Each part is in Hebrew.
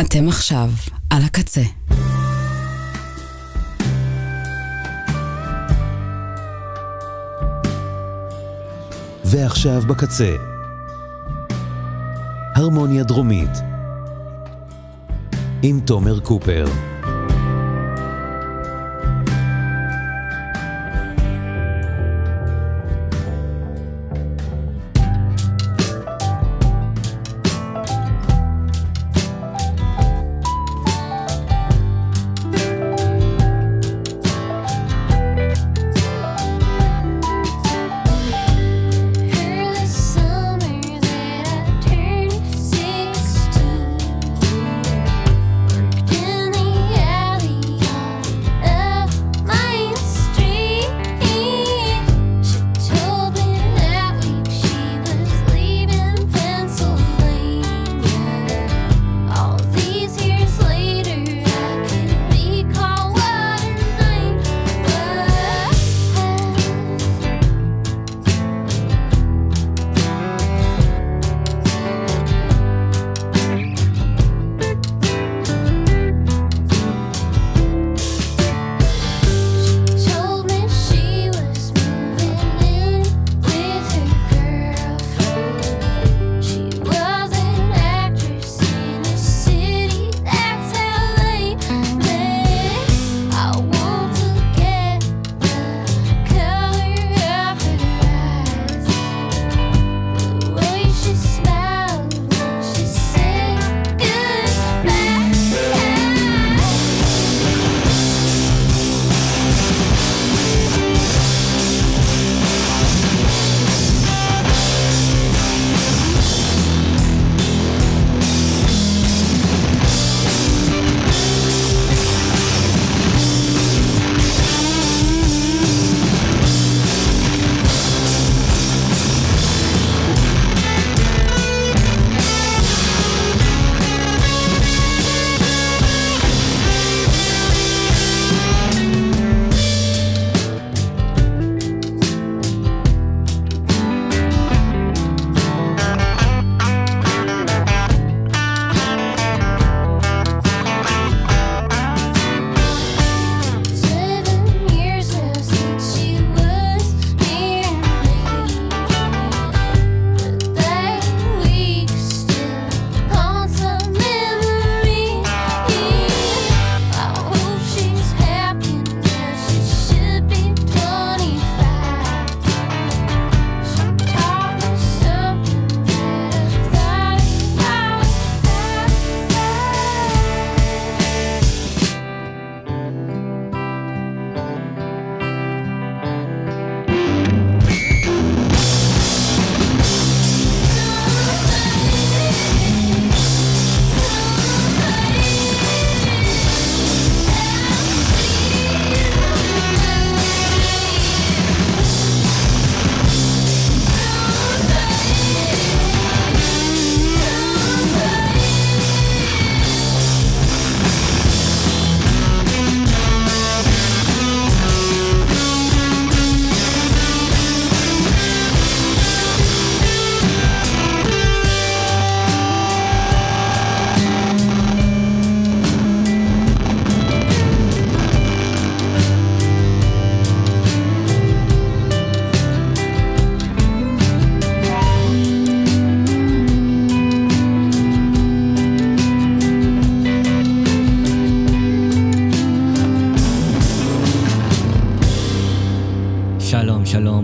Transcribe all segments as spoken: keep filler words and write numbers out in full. אתם עכשיו על הקצה. ועכשיו בקצה, הרמוניה דרומית עם תומר קופר.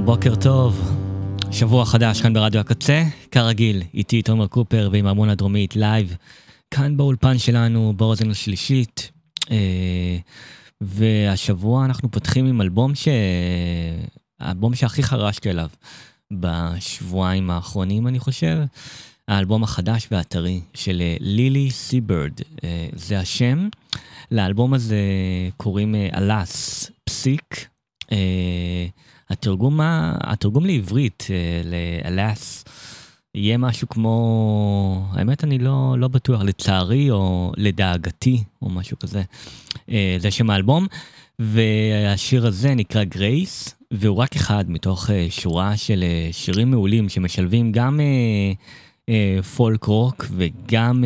בוקר טוב, שבוע חדש כאן ברדיו הקצה, כרגיל איתי תומר קופר ועם המון הדרומית לייב כאן באולפן שלנו באוזן השלישית. והשבוע אנחנו פותחים עם אלבום ש... אלבום שהכי חרשתי עליו בשבועיים האחרונים, אני חושב, האלבום החדש והאתרי של לילי סיבירד, זה השם לאלבום הזה, קוראים אלס פסיק, התרגום, התרגום לעברית, לאלס, יהיה משהו כמו, האמת אני לא, לא בטוח, לצערי או לדאגתי, או משהו כזה. זה שם האלבום, והשיר הזה נקרא גרייס, והוא רק אחד מתוך שורה של שירים מעולים, שמשלבים גם פולק רוק, וגם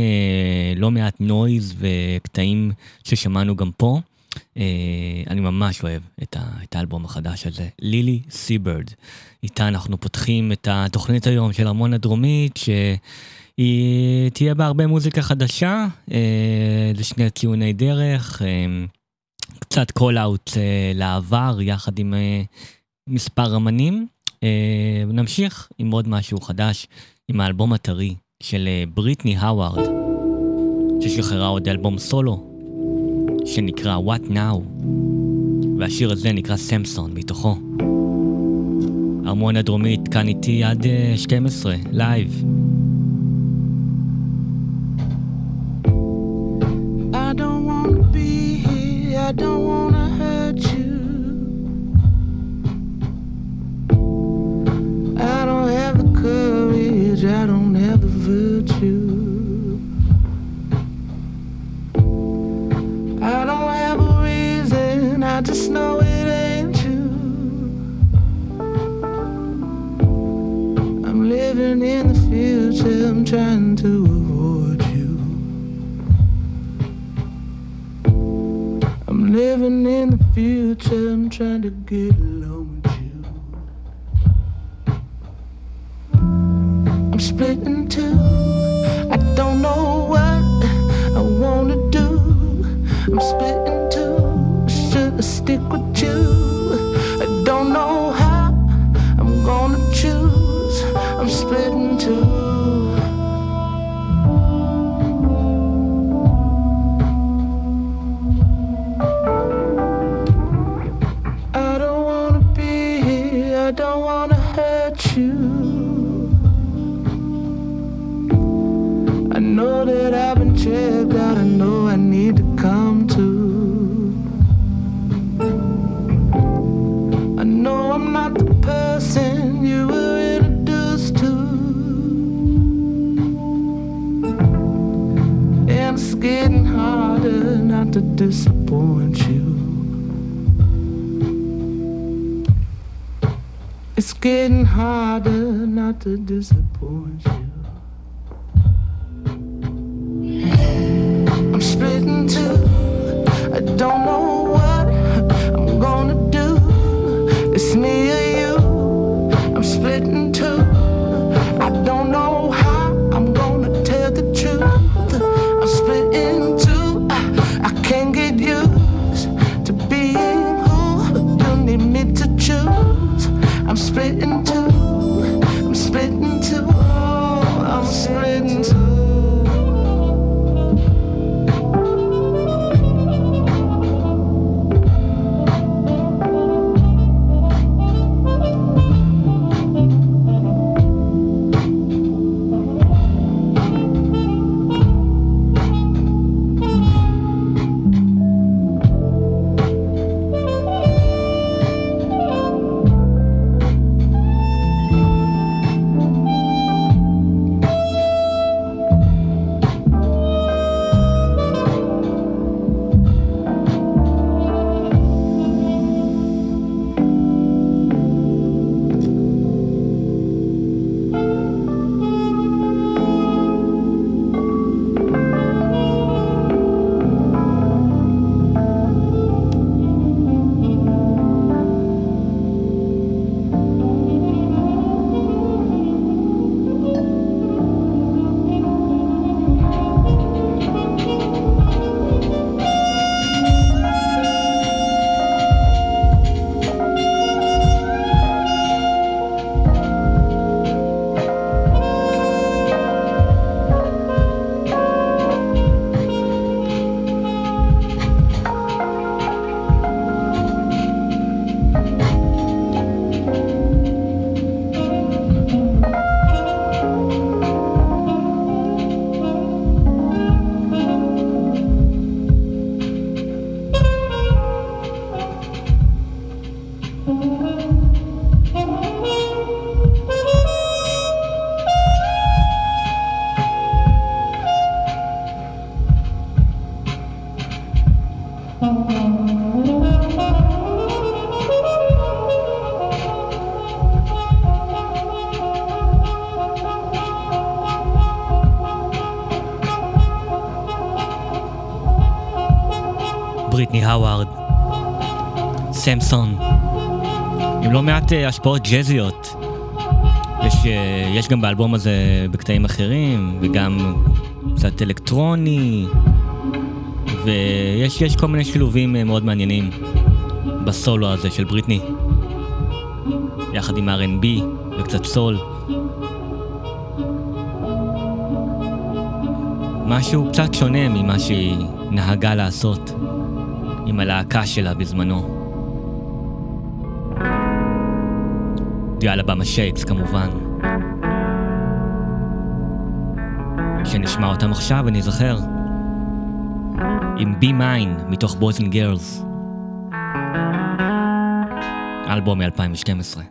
לא מעט נויז וקטעים ששמענו גם פה. אני ממש אוהב את האלבום החדש הזה, לילי סיברד. איתה אנחנו פותחים את התוכנית היום של המון הדרומית, שהיא תהיה בה הרבה מוזיקה חדשה, זה שני ציוני דרך, קצת קול אאוט לעבר, יחד עם מספר אמנים. נמשיך עם עוד משהו חדש, עם האלבום הטרי של בריטני האוורד, ששחררה עוד אלבום סולו שנקרא What Now, והשיר הזה נקרא סמסון מתוכו. המון הדרומית כאן איתי עד שתים עשרה לייב. I don't want to be here, I don't want to hurt you, I don't have the courage, I don't have the virtue, I don't have a reason, I just know it ain't you. I'm living in the future, I'm trying to avoid you. I'm living in the future, I'm trying to get along with you. I'm split in two, I don't know what I wanna do. I'm split in two, should I stick with you? I don't know how I'm gonna choose. I'm split in two. I don't wanna be here, I don't wanna hurt you, I know that I've been checked out, I know I need to come to. I know I'm not the person you were introduced to, and it's getting harder not to disappoint you. It's getting harder not to disappoint you. I'm split in two, I don't know what I'm gonna do, it's me or you. I'm split in two, I don't know how I'm gonna tell the truth. I'm split in two, I, I can't get used to being who you need me to choose. I'm split in two, I'm split in two. בריטני האוורד, סמסון, עם לא מעט השפעות ג'זיות. יש, יש גם באלבום הזה בקטעים אחרים, וגם קצת אלקטרוני, ויש יש כל מיני שילובים מאוד מעניינים בסולו הזה של בריטני, יחד עם אר אנד בי וקצת סול. משהו קצת שונה ממה שהיא נהגה לעשות עם הלהקה שלה בזמנו. אלבום השייפס כמובן, שנשמע אותם עכשיו ונזכר, עם בי מיין מתוך בויז אנד גירלס, אלבום מ-אלפיים ושתים עשרה.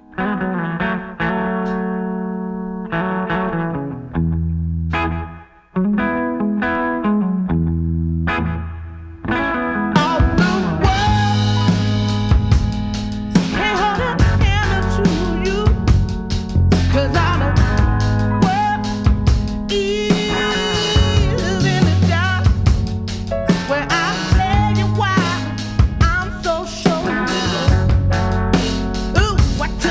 What?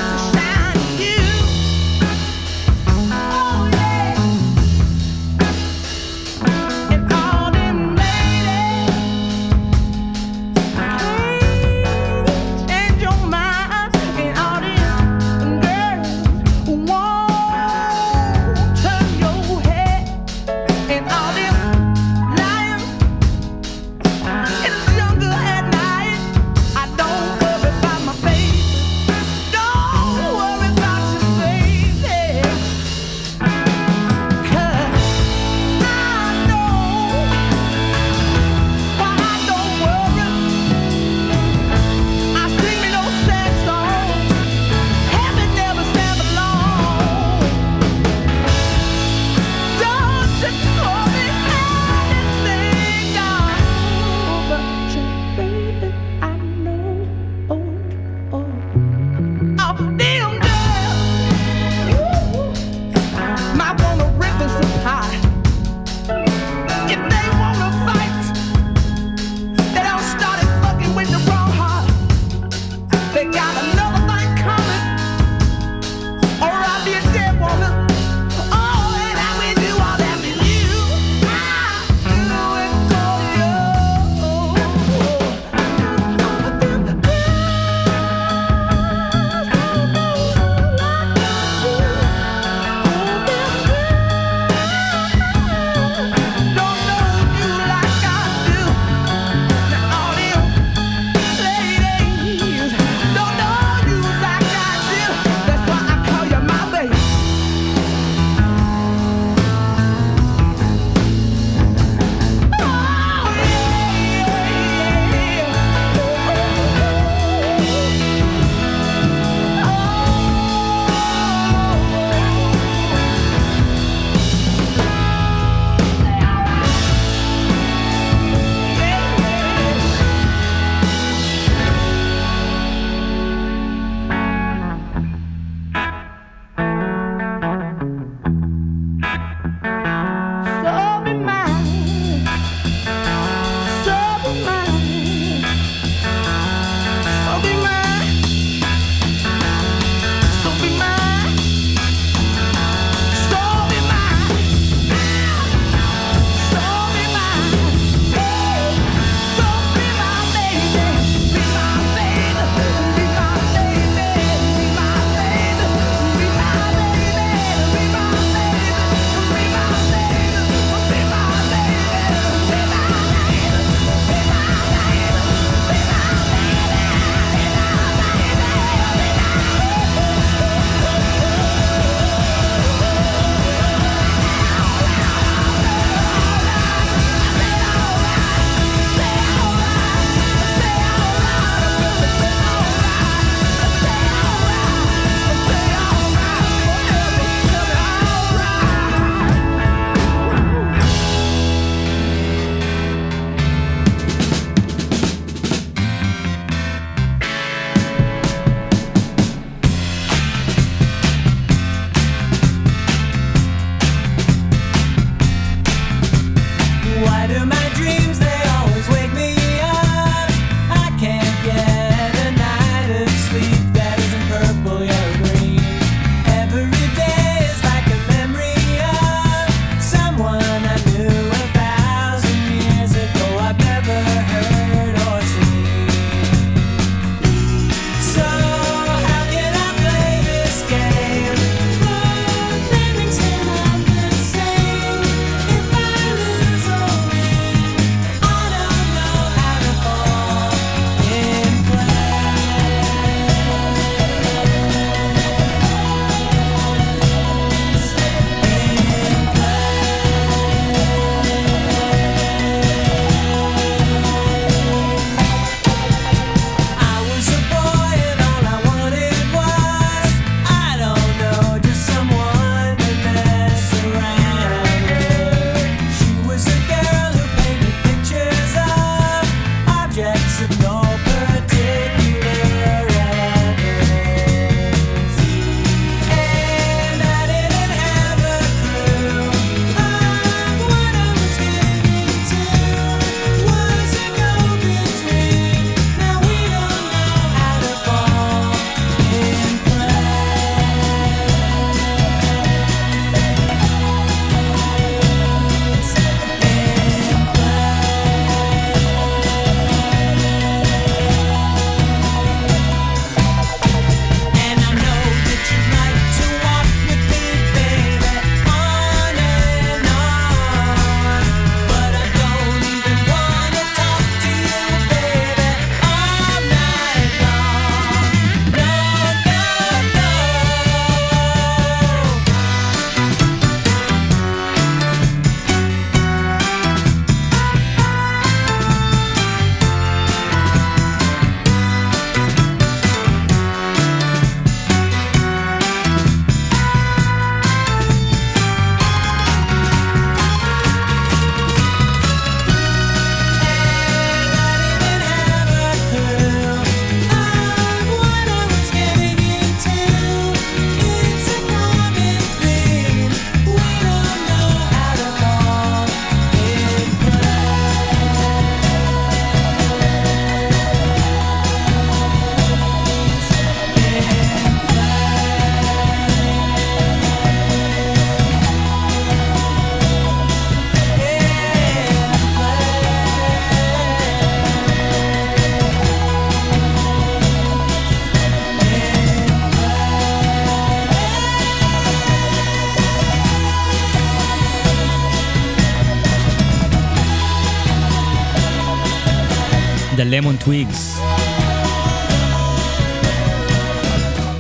the Lemon Twigs.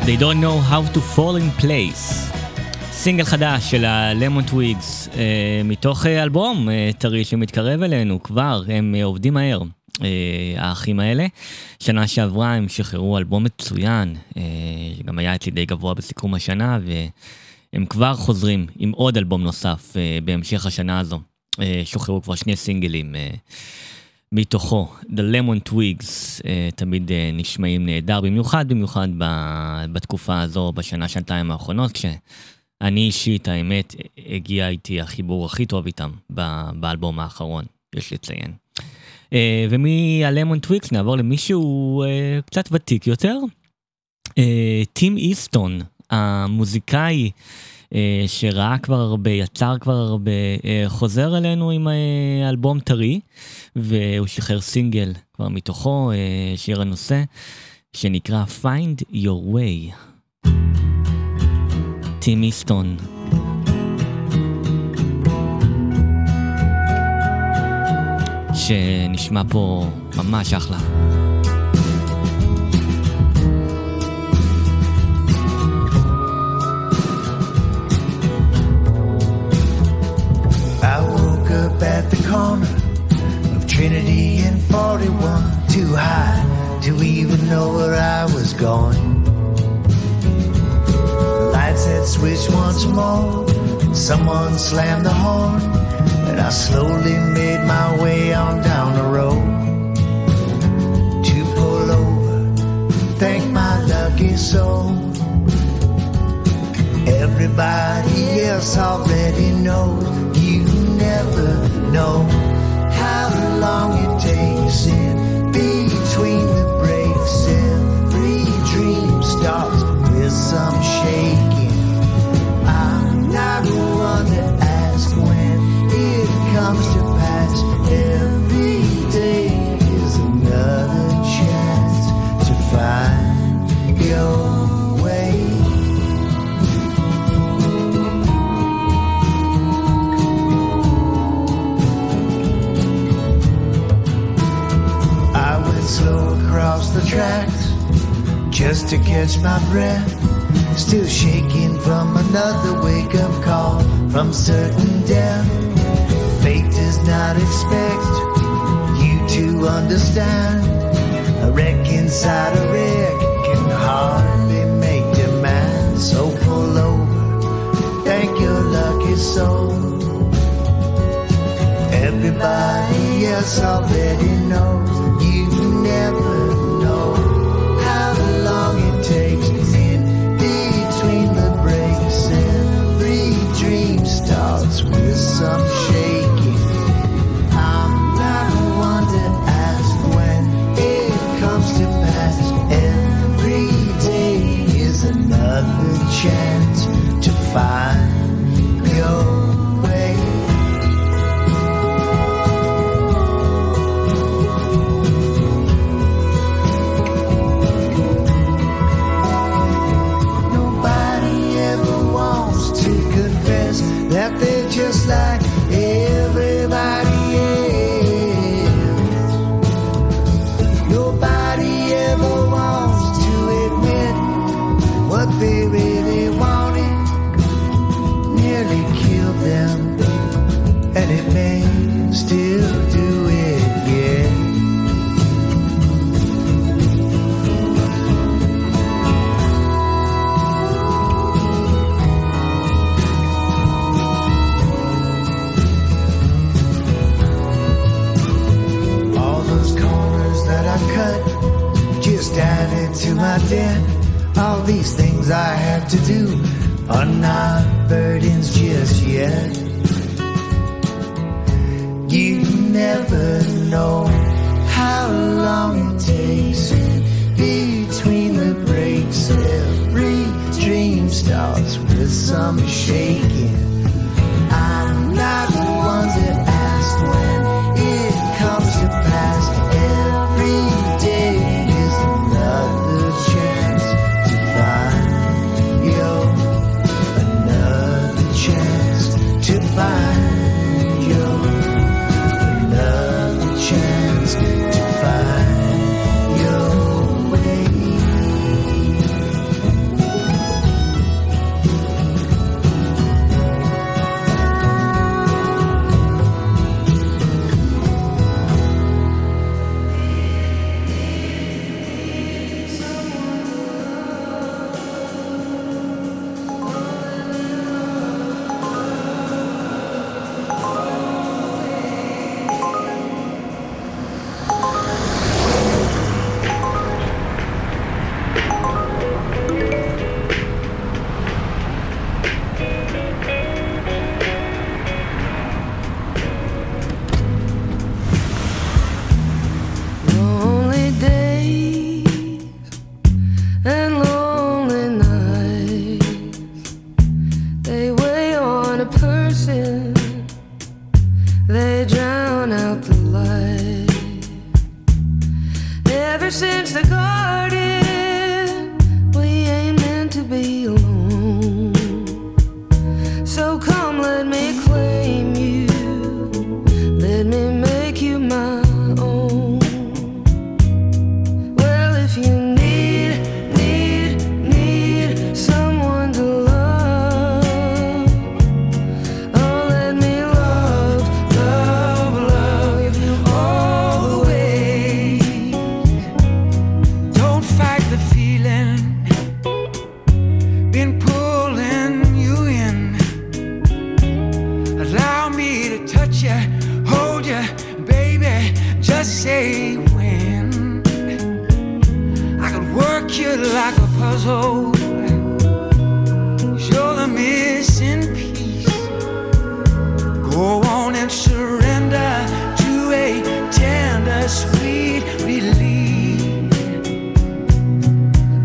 They don't know how to fall in place. סינגל חדש של ה-Lemon Twigs, מתוך אלבום טרי שמתקרב אלינו כבר, הם עובדים מהר, האחים האלה. שנה שעברה הם שחררו אלבום מצוין, גם היה אצלי די גבוה בסיכום השנה, והם כבר חוזרים עם עוד אלבום נוסף בהמשך השנה הזו. שוחררו כבר שני סינגלים מתוכו. The Lemon Twigs תמיד נשמעים נהדר, במיוחד במיוחד בתקופה הזו, בשנה שנתיים האחרונות, כש... אני אישית, האמת, הגיע איתי החיבור הכי טוב איתם באלבום האחרון, יש לציין. ומהלמון טוויקס נעבור למישהו קצת ותיק יותר, טים איסטון, המוזיקאי שראה כבר הרבה, יצר כבר הרבה, חוזר אלינו עם אלבום טרי, והוא שחרר סינגל כבר מתוכו, שיר הנושא, שנקרא Find Your Way. Tim Easton. שנשמע פה ממש אחלה. I woke up at the corner of Trinity and forty-one, too high to even know where I was going. Lights had switched once more, someone slammed the horn, and I slowly made my way on down the road to pull over, thank my lucky soul. Everybody else already knows, you never know how long it takes in between the breaks. Every dream starts with some shade. I'm the one that asks when it comes to pass. Every day is another chance to find your way. I went slow across the tracks just to catch my breath. Still shaking from another wake-up call from certain death. Fate does not expect you to understand. A wreck inside a wreck can hardly make demands. So pull over, thank your lucky soul. Everybody else already knows, you never know how long it takes. Starts with some shaking. I'm not the one to ask when it comes to pass. Every day is another chance to find your way. Nobody ever wants to confess that they're just like everybody else. Nobody ever wants to admit what they really wanted. Nearly killed them, and it may still do it, that I cut just added to my debt. All these things I have to do are not burdens just yet. You never know how long it takes in between the breaks. Every dream starts with some shaking. I'm not the one that asked when it comes to pass. Find your another chance to find. Let me make you my own. Well, if you need, need, need someone to love, oh, let me love, love, love you all the way. Don't fight the feeling, been pulling you in. Allow me to touch you. Just say when. I could work you like a puzzle. You're the missing piece. Go on and surrender to a tender, sweet relief.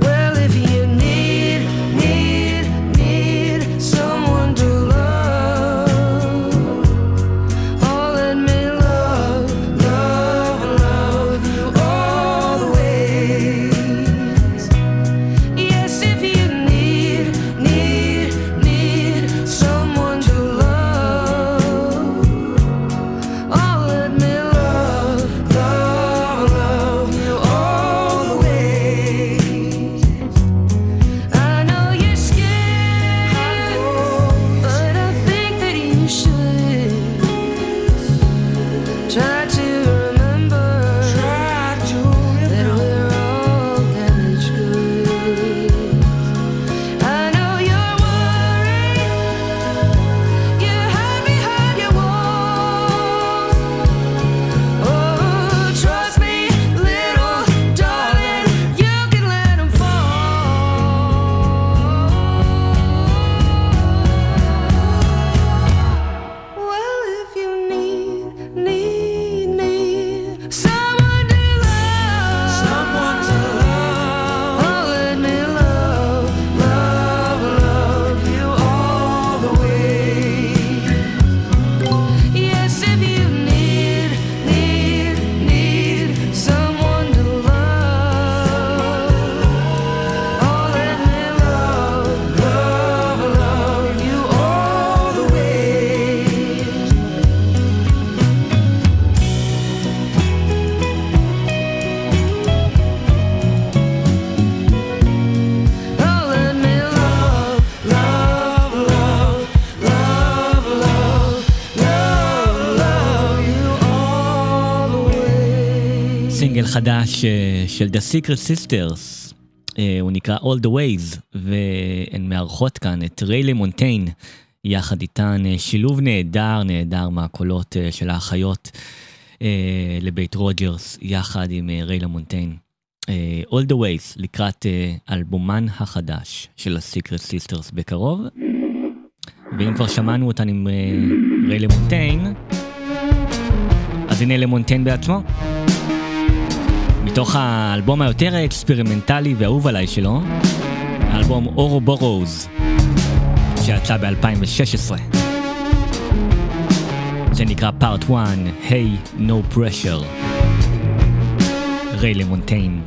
Well, if you need, need, need someone to love, oh, let me סינגל חדש של The Secret Sisters, הוא נקרא All The Ways, והן מארחות כאן את ריילי מונטיין, יחד איתן שילוב נהדר, נהדר מהקולות של האחיות לבית רוג'רס, יחד עם ריילי מונטיין. All The Ways, לקראת אלבומן החדש של The Secret Sisters בקרוב, ואם כבר שמענו אותן עם ריילי מונטיין, אז הנה למונטיין בעצמו. מתוך האלבום היותר אקספרימנטלי ואהוב עליי שלו, האלבום אורובורוז, שיצא ב-אלפיים ושש עשרה. זה נקרא Part אחת, Hey, No Pressure, ריילי מונטיין.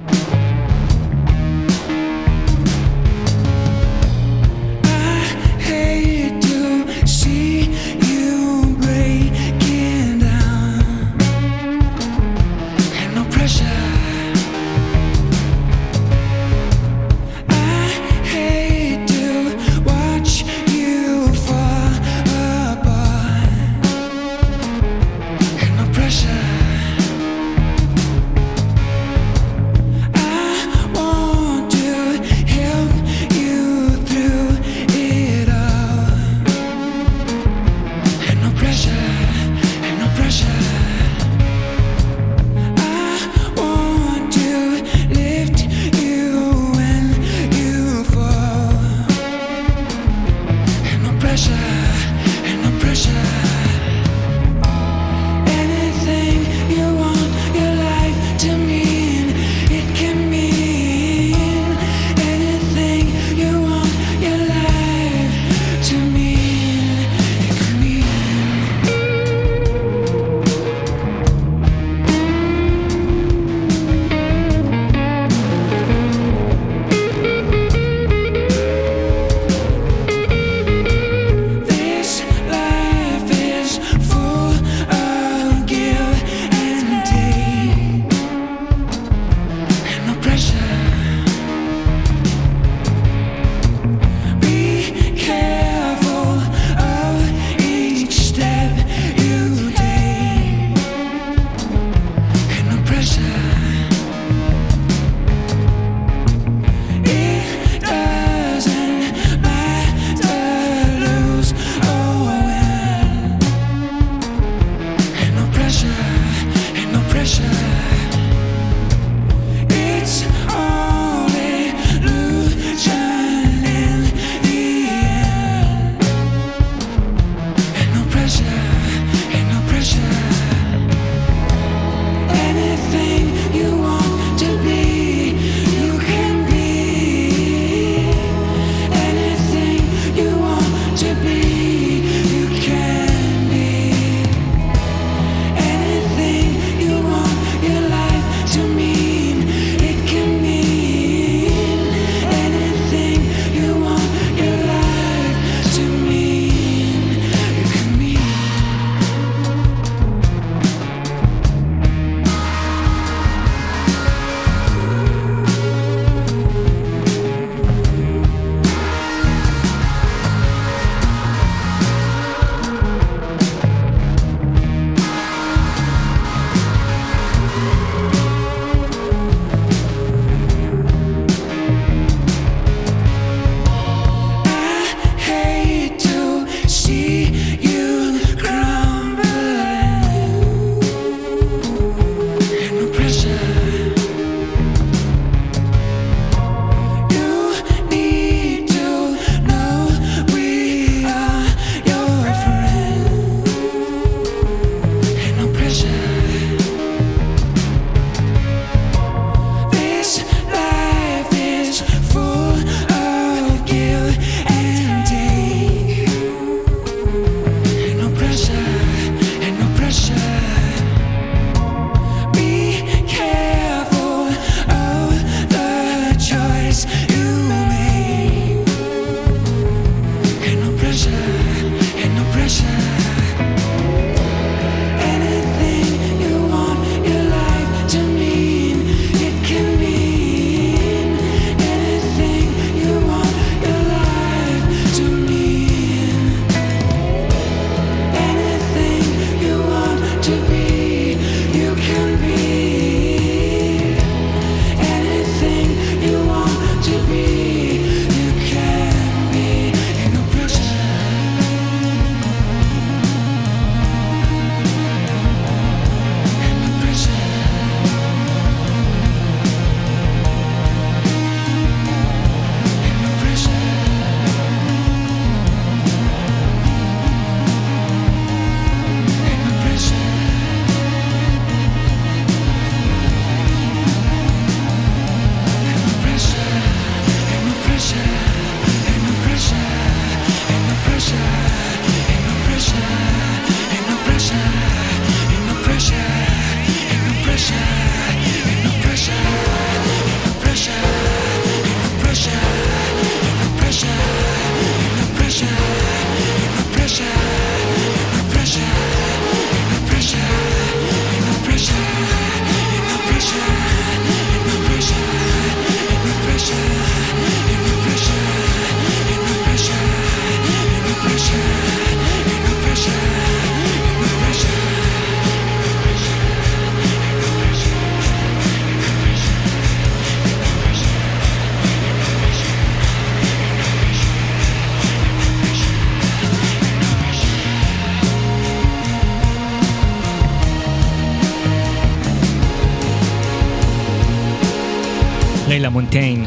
Mountain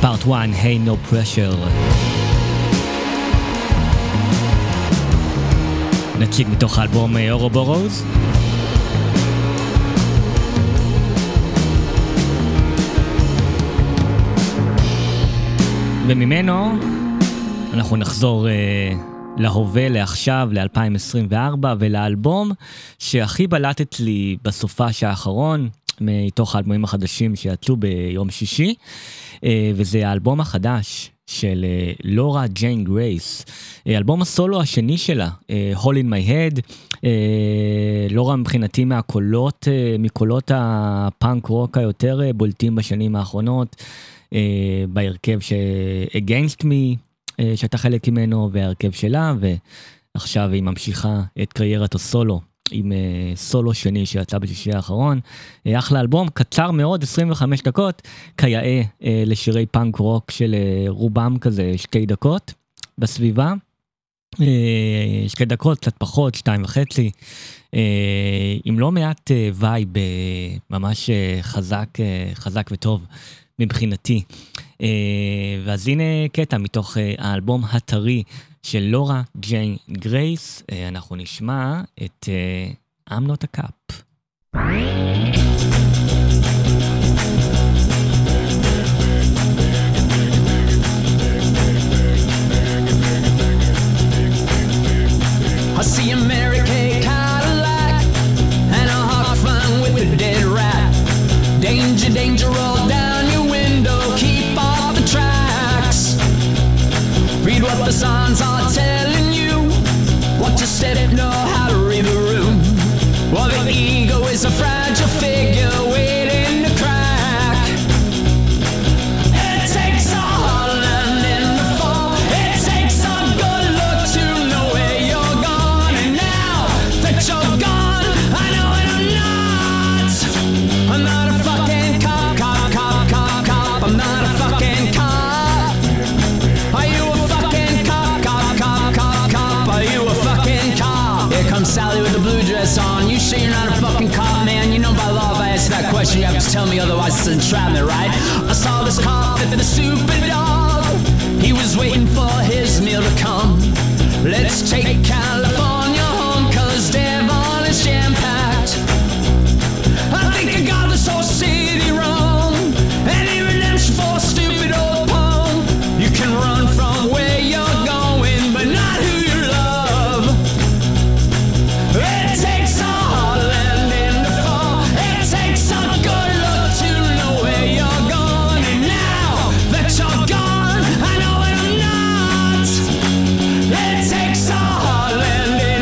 Part one, Hey No Pressure. נקשיב מתוך האלבום אורובורוז, וממנו אנחנו נחזור uh, להווה, לעכשיו, ל-אלפיים עשרים וארבע, ולאלבום שהכי בלטת לי בסופה שהאחרון מתוך האלבומים החדשים שיצאו ביום שישי, וזה האלבום החדש של לורה ג'יין גרייס, אלבום הסולו השני שלה, Hole in My Head. לורה מבחינתי מהקולות, מקולות הפאנק רוק היותר בולטים בשנים האחרונות, בהרכב ש- Against Me, שאתה חלק ממנו, וההרכב שלה, ועכשיו היא ממשיכה את קריירת הסולו עם סולו שני שיצא בשישי האחרון. אחלה אלבום, קצר מאוד, עשרים וחמש דקות, כיאה לשירי פאנק רוק של רובם כזה שתי דקות בסביבה, שתי דקות, קצת פחות, שתיים וחצי, עם לא מעט וייב ממש חזק, חזק וטוב מבחינתי. ואז הנה קטע מתוך האלבום הטרי של לורה ג'יין גרייס, אנחנו נשמע את I'm Not a Cup. I see a Mary Kay Cadillac and a hot fun with a dead rat. Danger, danger, roll down your window, keep off the tracks. Read what the signs are telling you, watch your step, know how to read the room. While the ego is a fragile figure waiting to crack. It takes a Sally with the blue dress on. You sure you're not a fucking cop, man? You know by law if I ask that question you have to tell me, otherwise it's entrapment, right? I saw this cop at the super dog. He was waiting for his meal to come. Let's take California home, cause Devon is jam-packed. I think I got this whole city wrong. Any redemption for a stupid old poem. You can run from where you're going, but not who you love. It takes a heartland in the fall. It takes a good look to know where you're going. And now that you're gone, I know I'm not. It takes a heartland in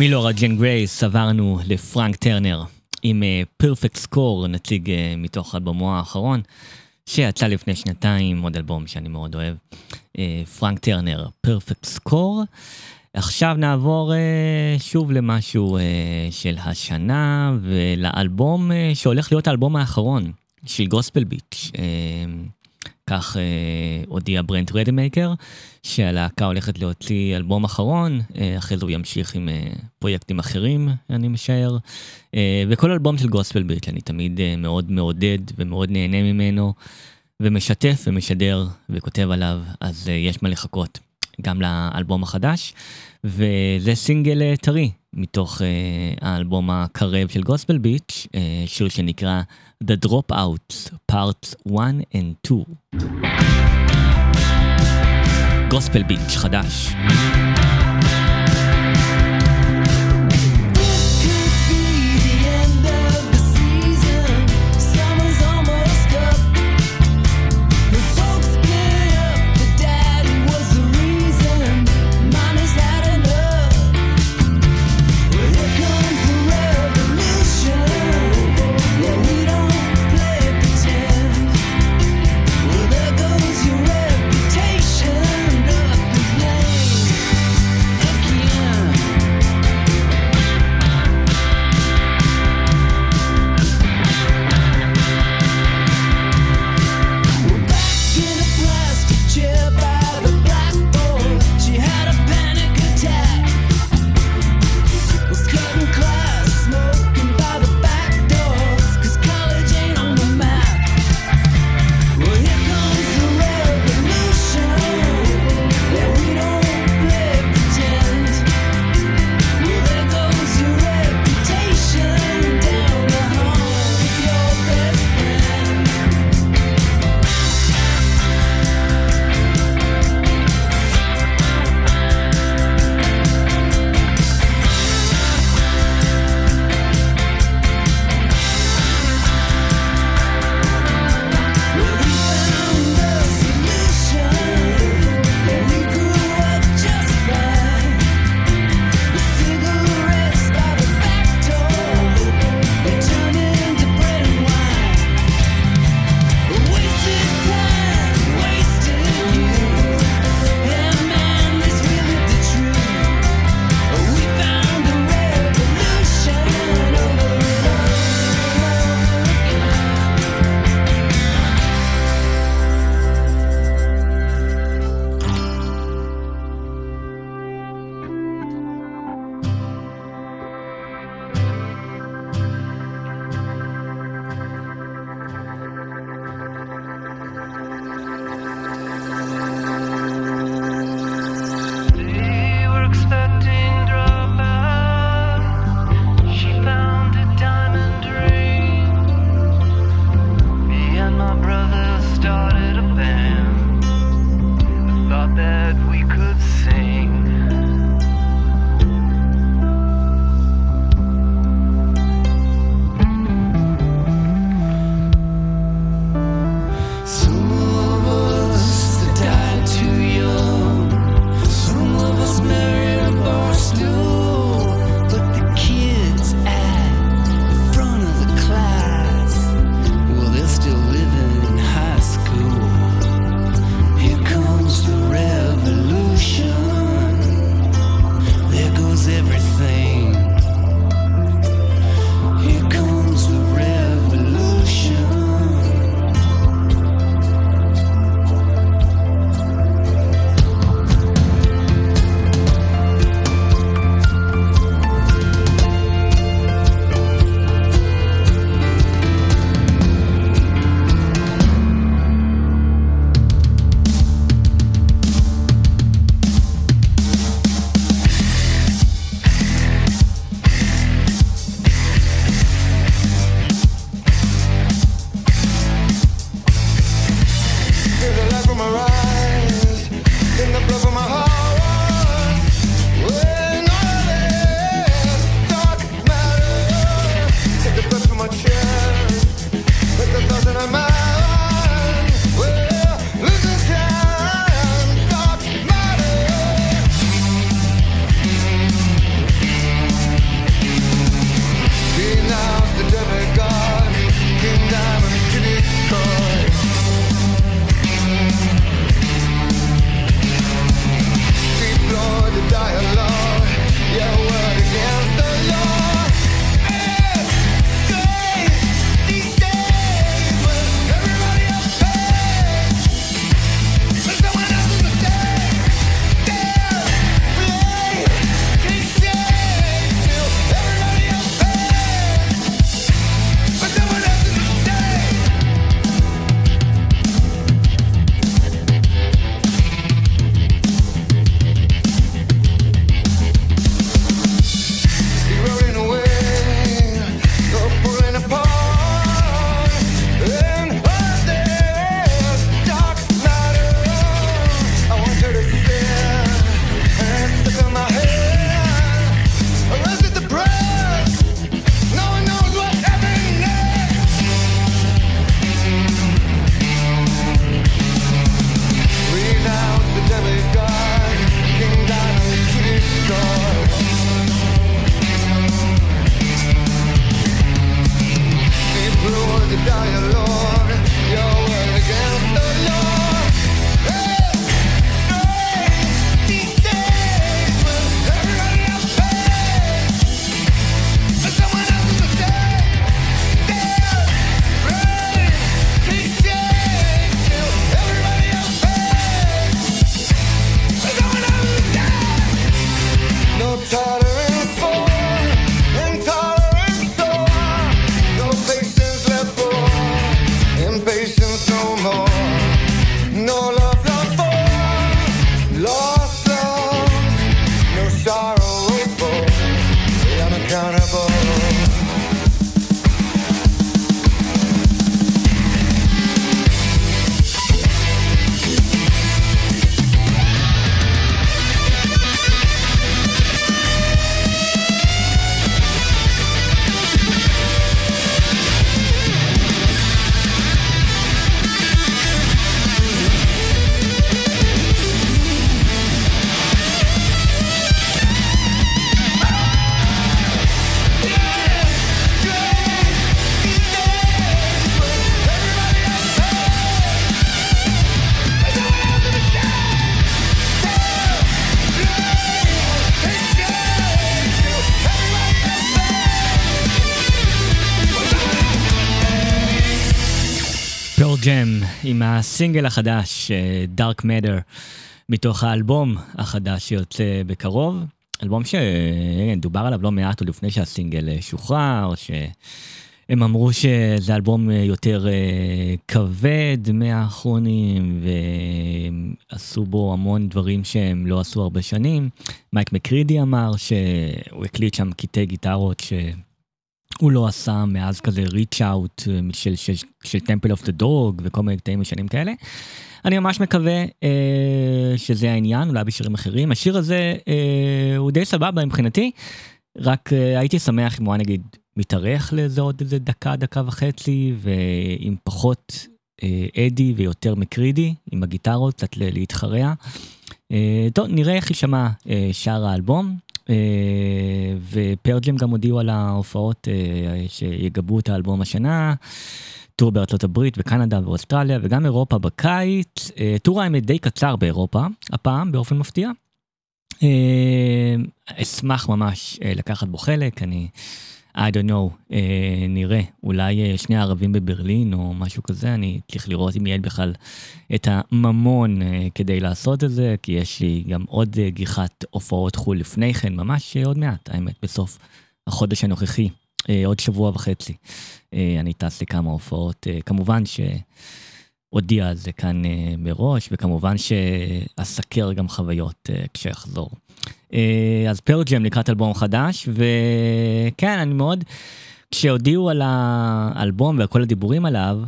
מלורה ג'יין גרייס עברנו לפרנק טרנר עם פרפקט סקור, נציג מתוך אלבומו האחרון שיצא לפני שנתיים, עוד אלבום שאני מאוד אוהב, פרנק טרנר, פרפקט סקור. עכשיו נעבור שוב למשהו של השנה ולאלבום שהולך להיות האלבום האחרון של גוספל ביץ'. כך הודיע ברנט רדמקר שהלהקה הולכת להוציא אלבום אחרון, אחרי זה הוא ימשיך עם פרויקטים אחרים אני משער, וכל אלבום של גוספל ביץ' אני תמיד מאוד מעודד ומאוד נהנה ממנו ומשתף ומשדר וכותב עליו, אז יש מה לחכות גם לאלבום החדש, וזה סינגל טרי מתוך האלבום הקרב של גוספל ביץ', שיר שנקרא The Dropouts Parts one and two. גוספל ביץ' חדש. sorrowful, the unaccountable. ג'ם עם הסינגל החדש Dark Matter מתוך האלבום החדש שיוצא בקרוב, אלבום שדובר עליו לא מעט עוד לפני שהסינגל שוחרר, שהם אמרו שזה אלבום יותר כבד מהאחרונים ועשו בו המון דברים שהם לא עשו הרבה שנים. מייק מקרידי אמר שהוא הקליט שם קטעי גיטרות ש... הוא לא עשה מאז כזה reach out של, של, של Temple of the Dog וכל מיני קטעים משנים כאלה. אני ממש מקווה אה, שזה העניין, אולי בשירים אחרים. השיר הזה אה, הוא די סבבה מבחינתי, רק אה, הייתי שמח אם הוא נגיד מתארך לזה עוד איזה דקה, דקה וחצי, ועם פחות אה, אדי ויותר מקרידי, עם הגיטרות, קצת להתחרע. אה, טוב, נראה איך יישמע אה, שער האלבום. ופרל ג'ם גם הודיעו על ההופעות שיגבו את האלבום השנה, טור בארצות הברית וקנדה ואוסטרליה וגם אירופה בקיץ. טור האמת די קצר באירופה הפעם באופן מפתיע, אשמח ממש לקחת בו חלק. אני I don't know, נראה, אולי שני הערבים בברלין או משהו כזה. אני צריך לראות אם יהיה בכלל את הממון כדי לעשות את זה, כי יש לי גם עוד גיחת הופעות חול לפני כן, ממש עוד מעט, האמת, בסוף החודש הנוכחי, עוד שבוע וחצי, אני טס לכמה הופעות, כמובן שהודיע על זה כאן מראש, וכמובן שאסקר גם חוויות כשאחזור. אז פרל ג'ם לקראת אלבום חדש, וכן, אני מאוד, כשהודיעו על האלבום וכל הדיבורים עליו,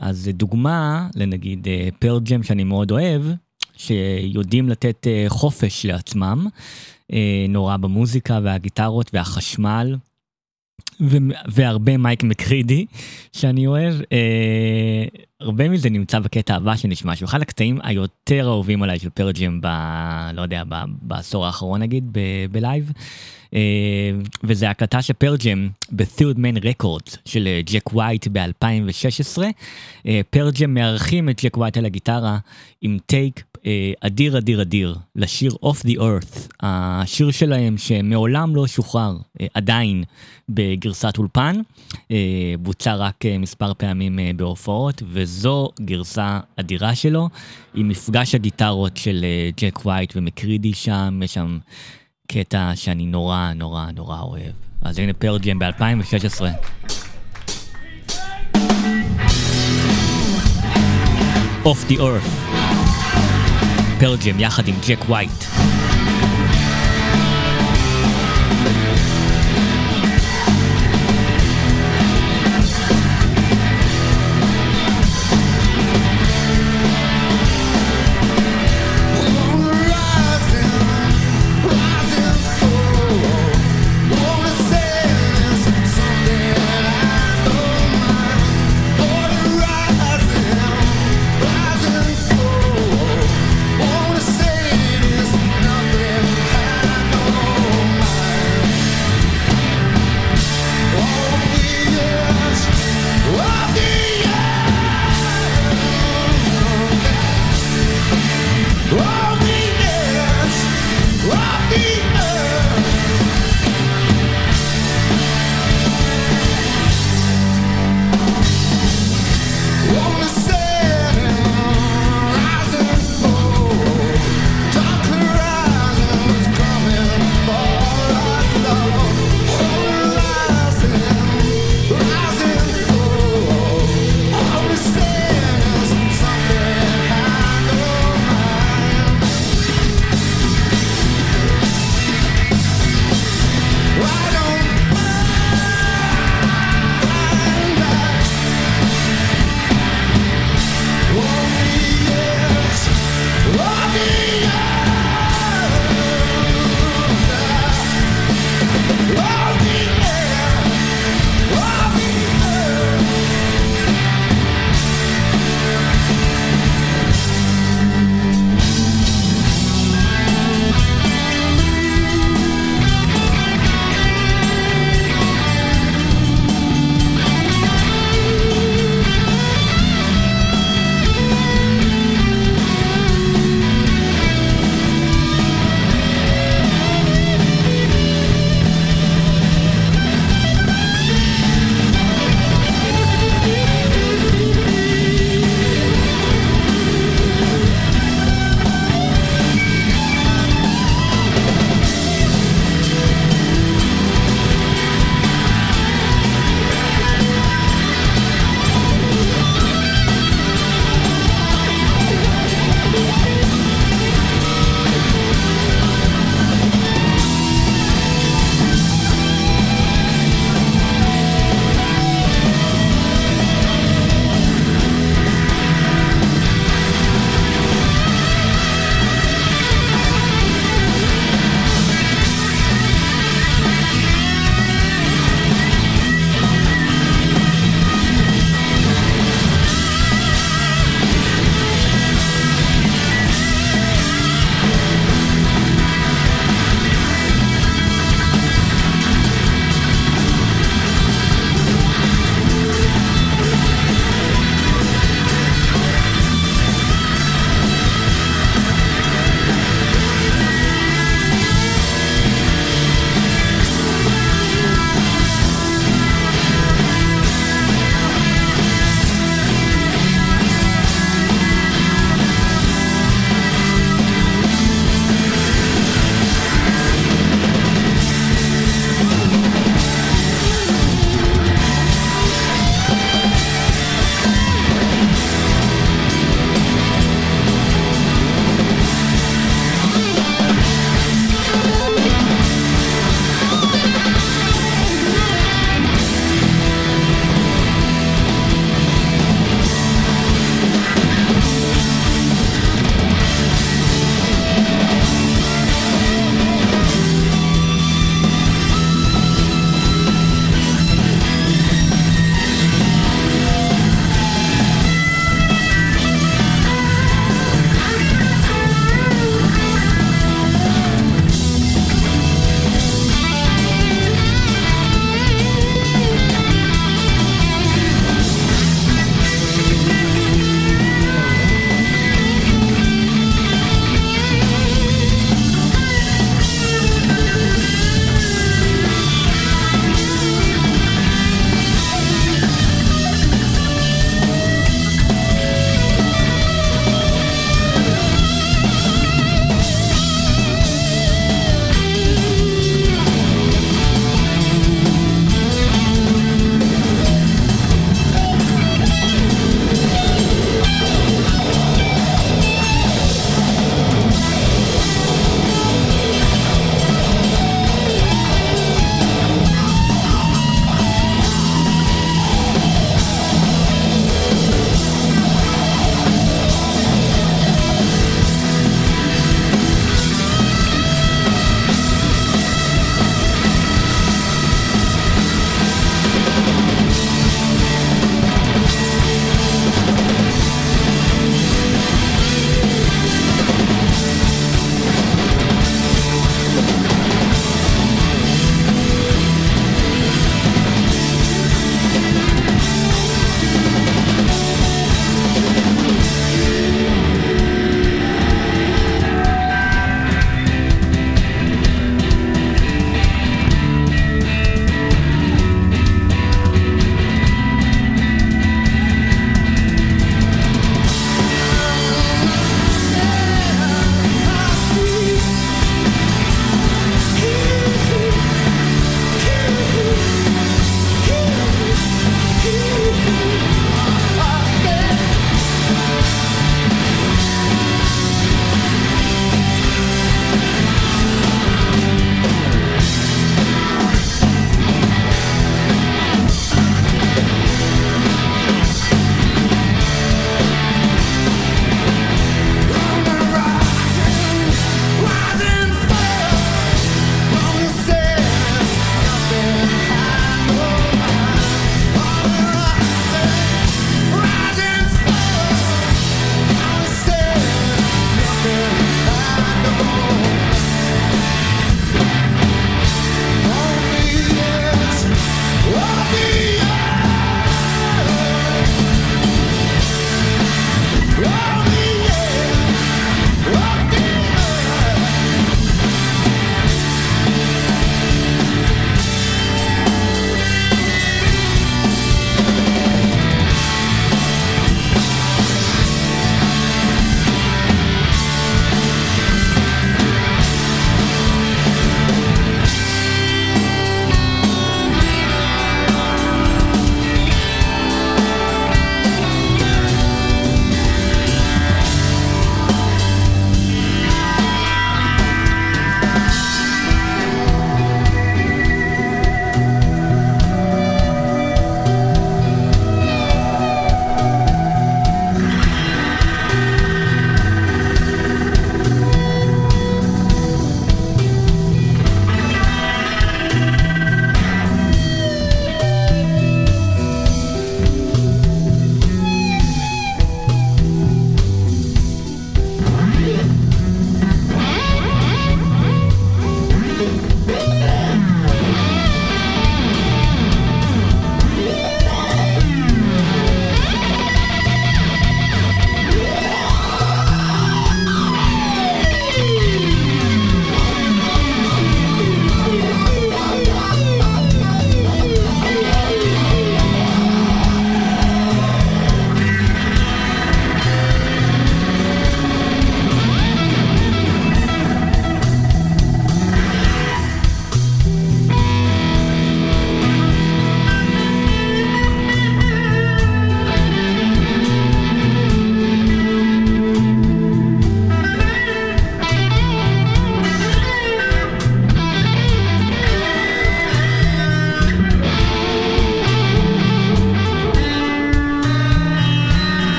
אז דוגמה לנגיד פרל ג'ם שאני מאוד אוהב, שיודעים לתת חופש לעצמם, נורא במוזיקה והגיטרות והחשמל, והרבה מייק מקרידי שאני אוהב, הרבה מזה נמצא בקטע הבא שנשמע, שהוא אחד הקטעים היותר אהובים עליי של פרל ג'ם, לא יודע, בעשור האחרון נגיד, בלייב, וזו הקלטה של פרל ג'ם ב-Third Man Records של ג'ק ווייט ב-אלפיים ושש עשרה, פרל ג'ם מארחים את ג'ק ווייט על הגיטרה עם טייק אדיר אדיר אדיר לשיר Off the Earth, השיר שלהם שמעולם לא שוחרר עדיין בגרסת אולפן, בוצע רק מספר פעמים בהופעות, וזו גרסה אדירה שלו עם מפגש הגיטרות של ג'ק ווייט ומקרידי. שם יש שם קטע שאני נורא נורא נורא אוהב, אז הנה פרל ג'ם ב-אלפיים ושש עשרה. Off the Earth, פרל ג'ם יחד עם ג'ק ווייט.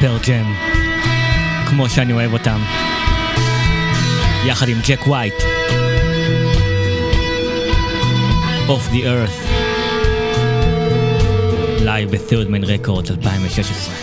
פרל ג'ם כמו שאני אוהב אותם, יחד עם ג'ק ווייט, Off the Earth, לייב ב-Third Man Records אלפיים ושש עשרה.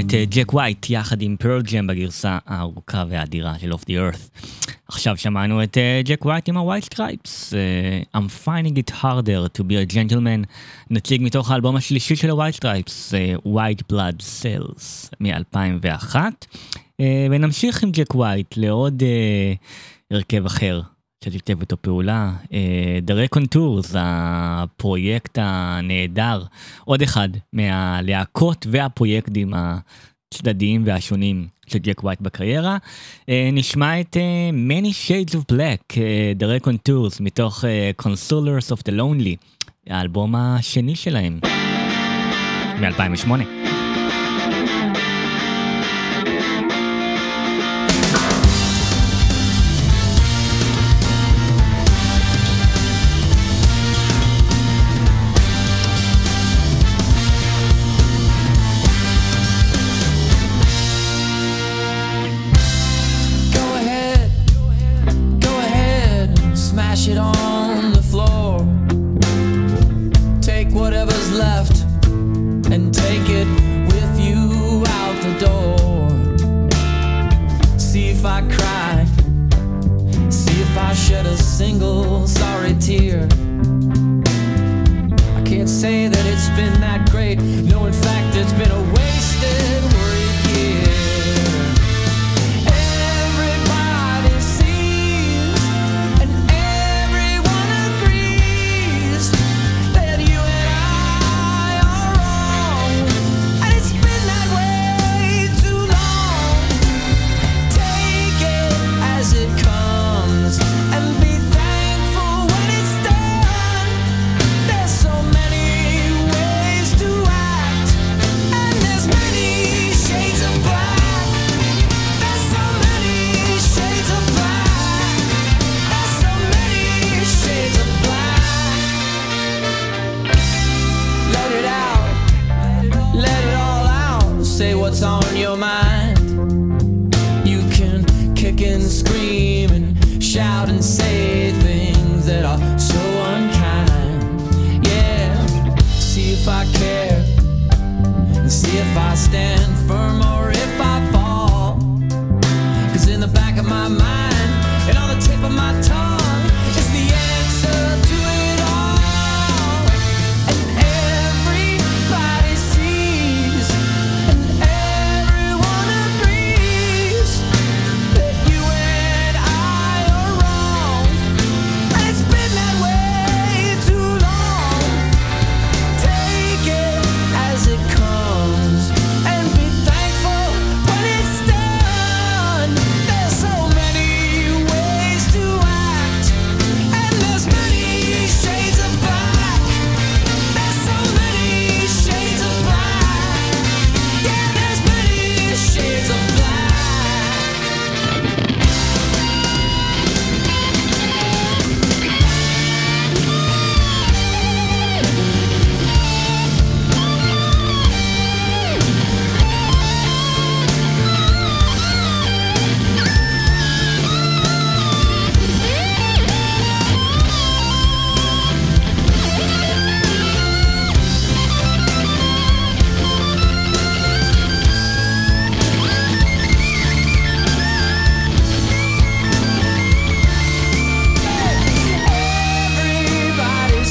את ג'ק ווייט יחד עם פרל ג'ם בגרסה הארוכה והאדירה של Off the Earth. עכשיו שמענו את ג'ק ווייט עם ה-White Stripes, I'm finding it harder to be a gentleman, נציג מתוך האלבום השלישי של ה-White Stripes, White Blood Cells מ-אלפיים ואחת, ונמשיך עם ג'ק ווייט לעוד הרכב אחר שתשתף אותו פעולה, The Contours, הפרויקט הנהדר, עוד אחד מהלהקות והפרויקטים הצדדיים והשונים של ג'ק ווייט בקריירה. נשמע את Many Shades of Black, The Contours, מתוך Consolers of the Lonely, האלבום השני שלהם מ-אלפיים ושמונה. Take whatever's left and take it with you out the door. a single sorry tear. I can't say that it's been that great. No, in fact, it's been a wasted worried year. Everybody sees and everyone agrees that you and I are wrong, and it's been that way too long. Take it as it comes and be thankful when it's done. There's so many ways to act, and there's many shades of black. There's so many shades of black. There's so many shades of black. Let it out, let it all out. Say what's on your mind. You can kick and scream and shout and say things that are so unkind. Yeah, see if I care, and see if I stand firm or if I fall. Cause in the back of my mind and on the tip of my tongue is the answer to it all. And everybody sees and everyone agrees that you and I are wrong, and it's been that way too long. Take it as it comes and be thankful when it's done. There's so many ways to act, and there's many shades of black. There's so many shades of black. Yeah, there's many shades of black. Everybody sees and everyone agrees that you and I are wrong, and it's been that way too long. So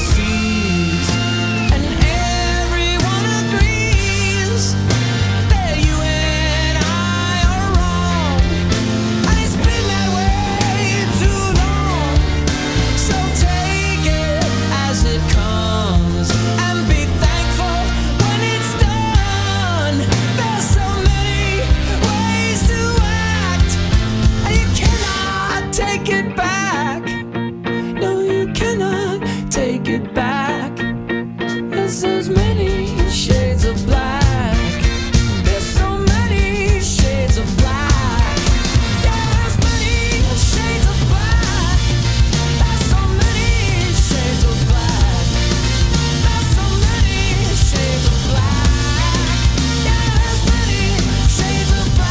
take it as it comes and be thankful when it's done. There's so many ways to act, and you cannot take it back. No, you cannot take it back. There's as many shades of black. There's so many shades of black. Yeah, there's many shades of black. There's so many shades of black. There's so many shades of black. Yeah, there's many shades of black. There's so many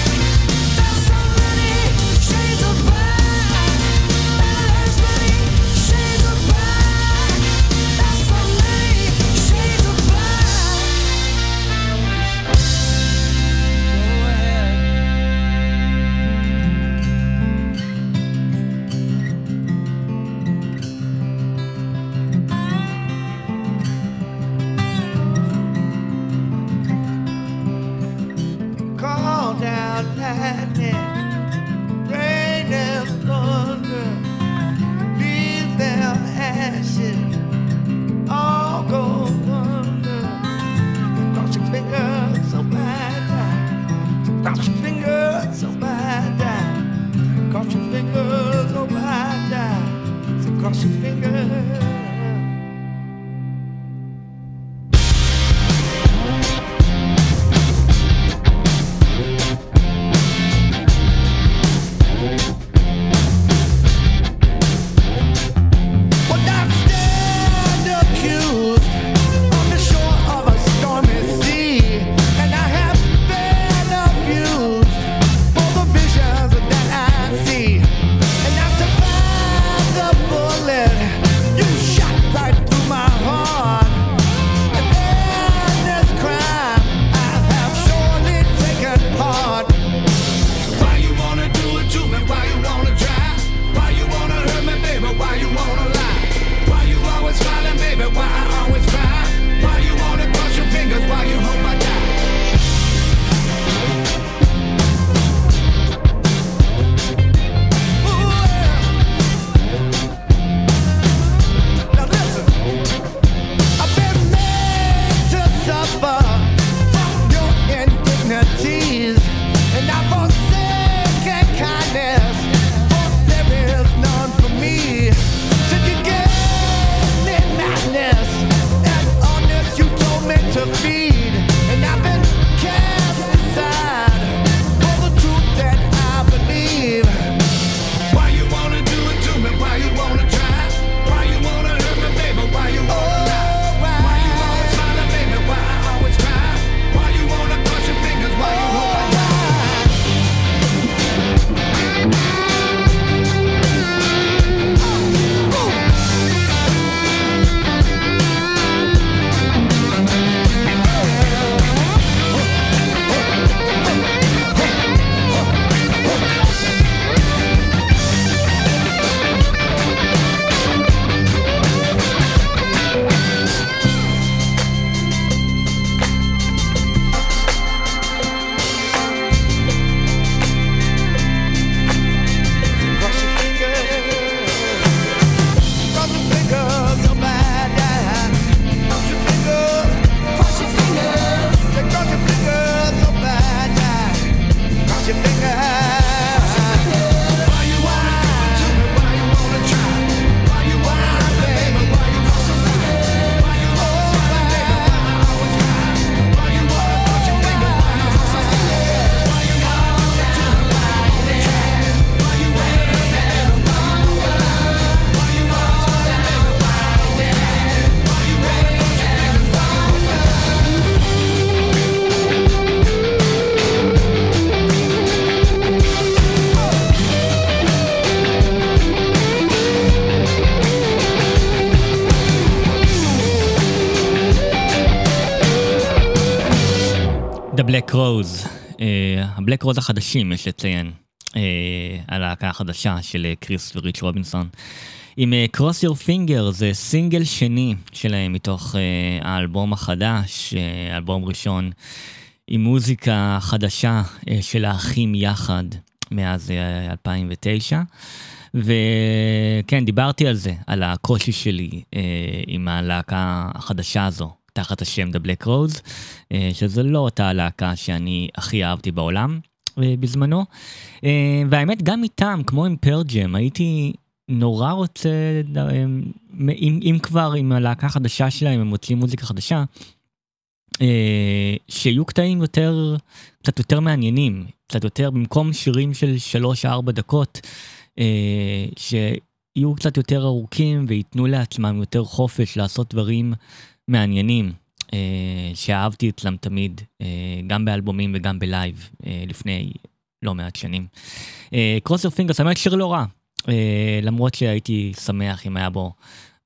shades of black. There's many shades of black. There's so many shades of black. Go ahead. Call down lightning, rain and thunder, leave them ashes, all go under. Cross your fingers, somebody die. Cross your fingers, somebody die. Cross your fingers, somebody die. So cross your fingers. The Black Crowes, ה-Black Crowes החדשים, יש לציין, הלהקה החדשה של קריס וריץ' רובינסון, עם Cross Your Finger, זה סינגל שני שלהם מתוך האלבום החדש, אלבום ראשון, עם מוזיקה חדשה של האחים יחד מאז אלפיים ותשע, וכן, דיברתי על זה, על הקושי שלי עם הלהקה החדשה הזו, תחת השם The Black Crowes, שזו לא אותה הלהקה שאני הכי אהבתי בעולם בזמנו, והאמת גם איתם, כמו עם Pearl Jam, הייתי נורא רוצה, אם, אם כבר עם הלהקה החדשה שלהם, הם מוצאים מוזיקה חדשה, שיהיו קטעים יותר, קצת יותר מעניינים, קצת יותר, במקום שירים של שלוש ארבע דקות, שיהיו קצת יותר ארוכים ויתנו לעצמם יותר חופש לעשות דברים מעניינים, שאהבתי אצלם תמיד, גם באלבומים וגם בלייב, לפני לא מעט שנים. Cross Your Fingers, באמת שיר לא רע, למרות שהייתי שמח אם היה בו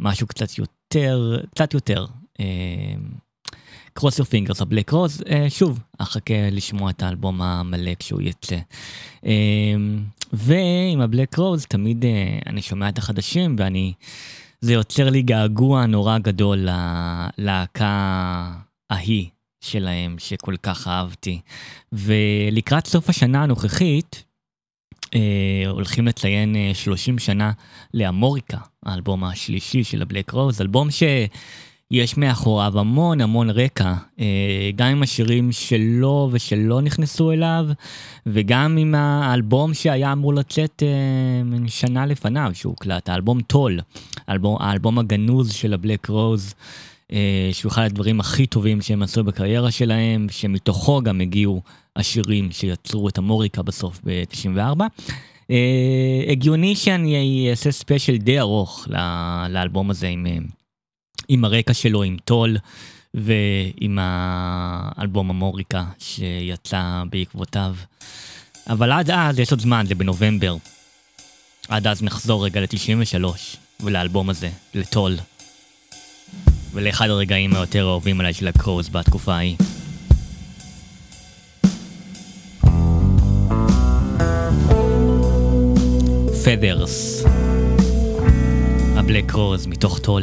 משהו קצת יותר, קצת יותר. Cross Your Fingers, ה-Black Crowes, שוב, אחכה לשמוע את האלבום המלא כשהוא יצא. ועם ה-Black Crowes תמיד אני שומע את החדשים, ואני, זה יוצר לי געגוע נורא גדול ללהקה ההיא שלהם, שכל כך אהבתי. ולקראת סוף השנה הנוכחית, הולכים לציין שלושים שנה לאמוריקה, האלבום השלישי של ה-Black Crowes, אלבום ש... יש מאחוריו המון המון רקע, גם עם השירים שלו ושלא נכנסו אליו, וגם עם האלבום שהיה אמור לצאת שנה לפניו, שהוא קלט, האלבום טול, האלבום, האלבום הגנוז של ה-Black Crowes, שהוא אחד הדברים הכי טובים שהם עשו בקריירה שלהם, שמתוכו גם הגיעו השירים שיצרו את אמוריקה בסוף ב-תשעים וארבע. הגיוני שאני אעשה ספיישל די ארוך לאלבום הזה עם... עם הרקע שלו, עם טול, ועם האלבום אמוריקה שיצא בעקבותיו. אבל עד אז, יש עוד זמן, זה בנובמבר. עד אז נחזור רגע ל-תשעים ושלוש, ולאלבום הזה, לטול. ולאחד הרגעים היותר אוהבים עליי של הקרוז בתקופה ההיא. Feathers. ה-Black Crowes מתוך טול.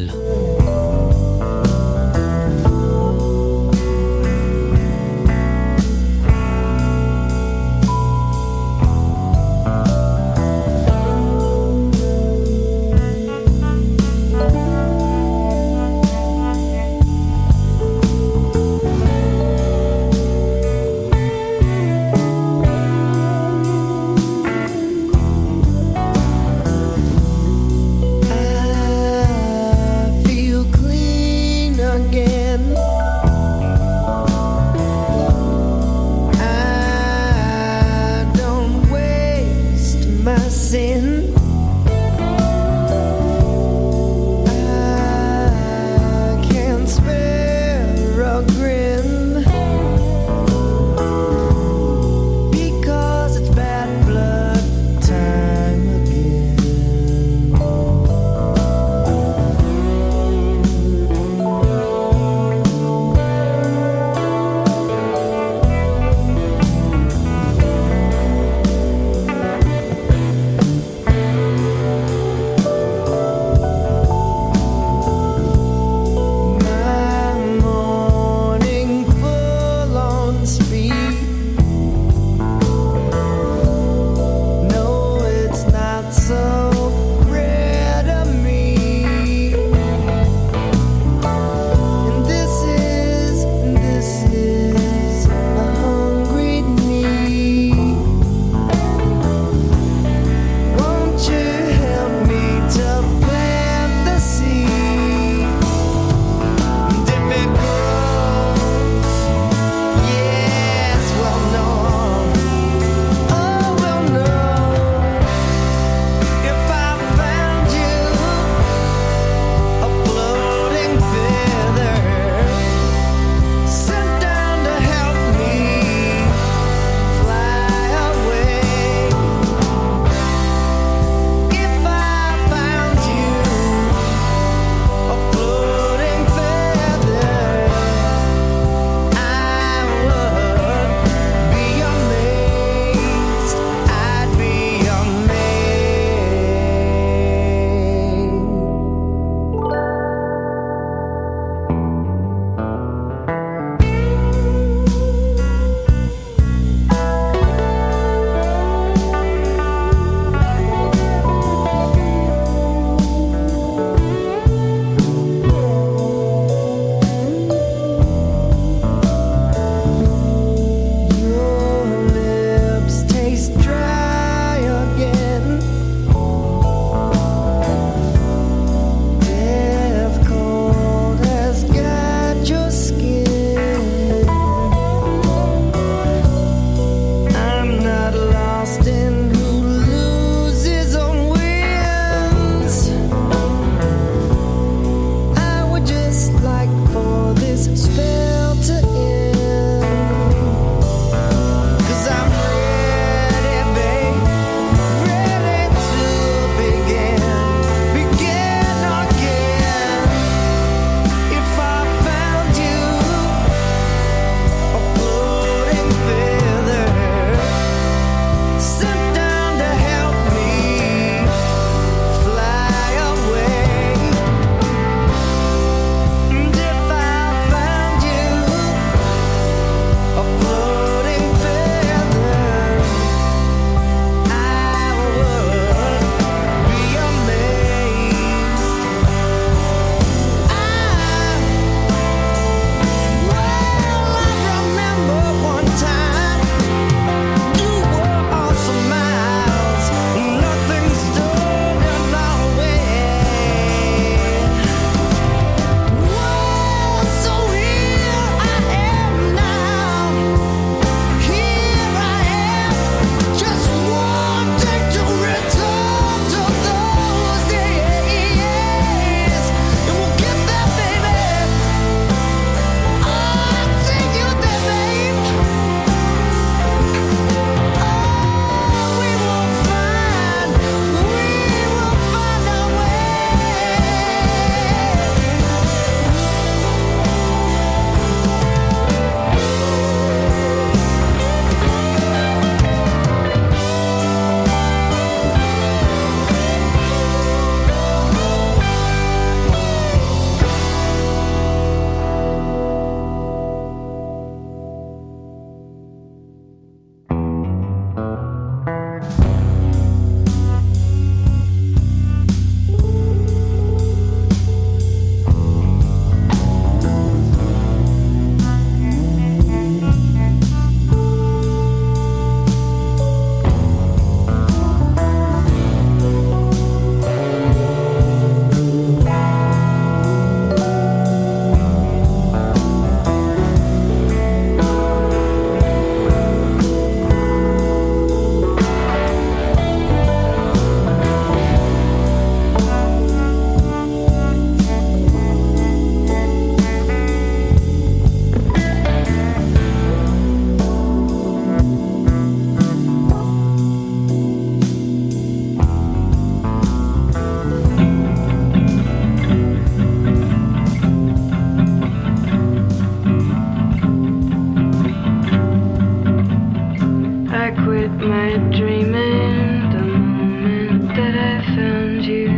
interpret my dream in the moment that I found you.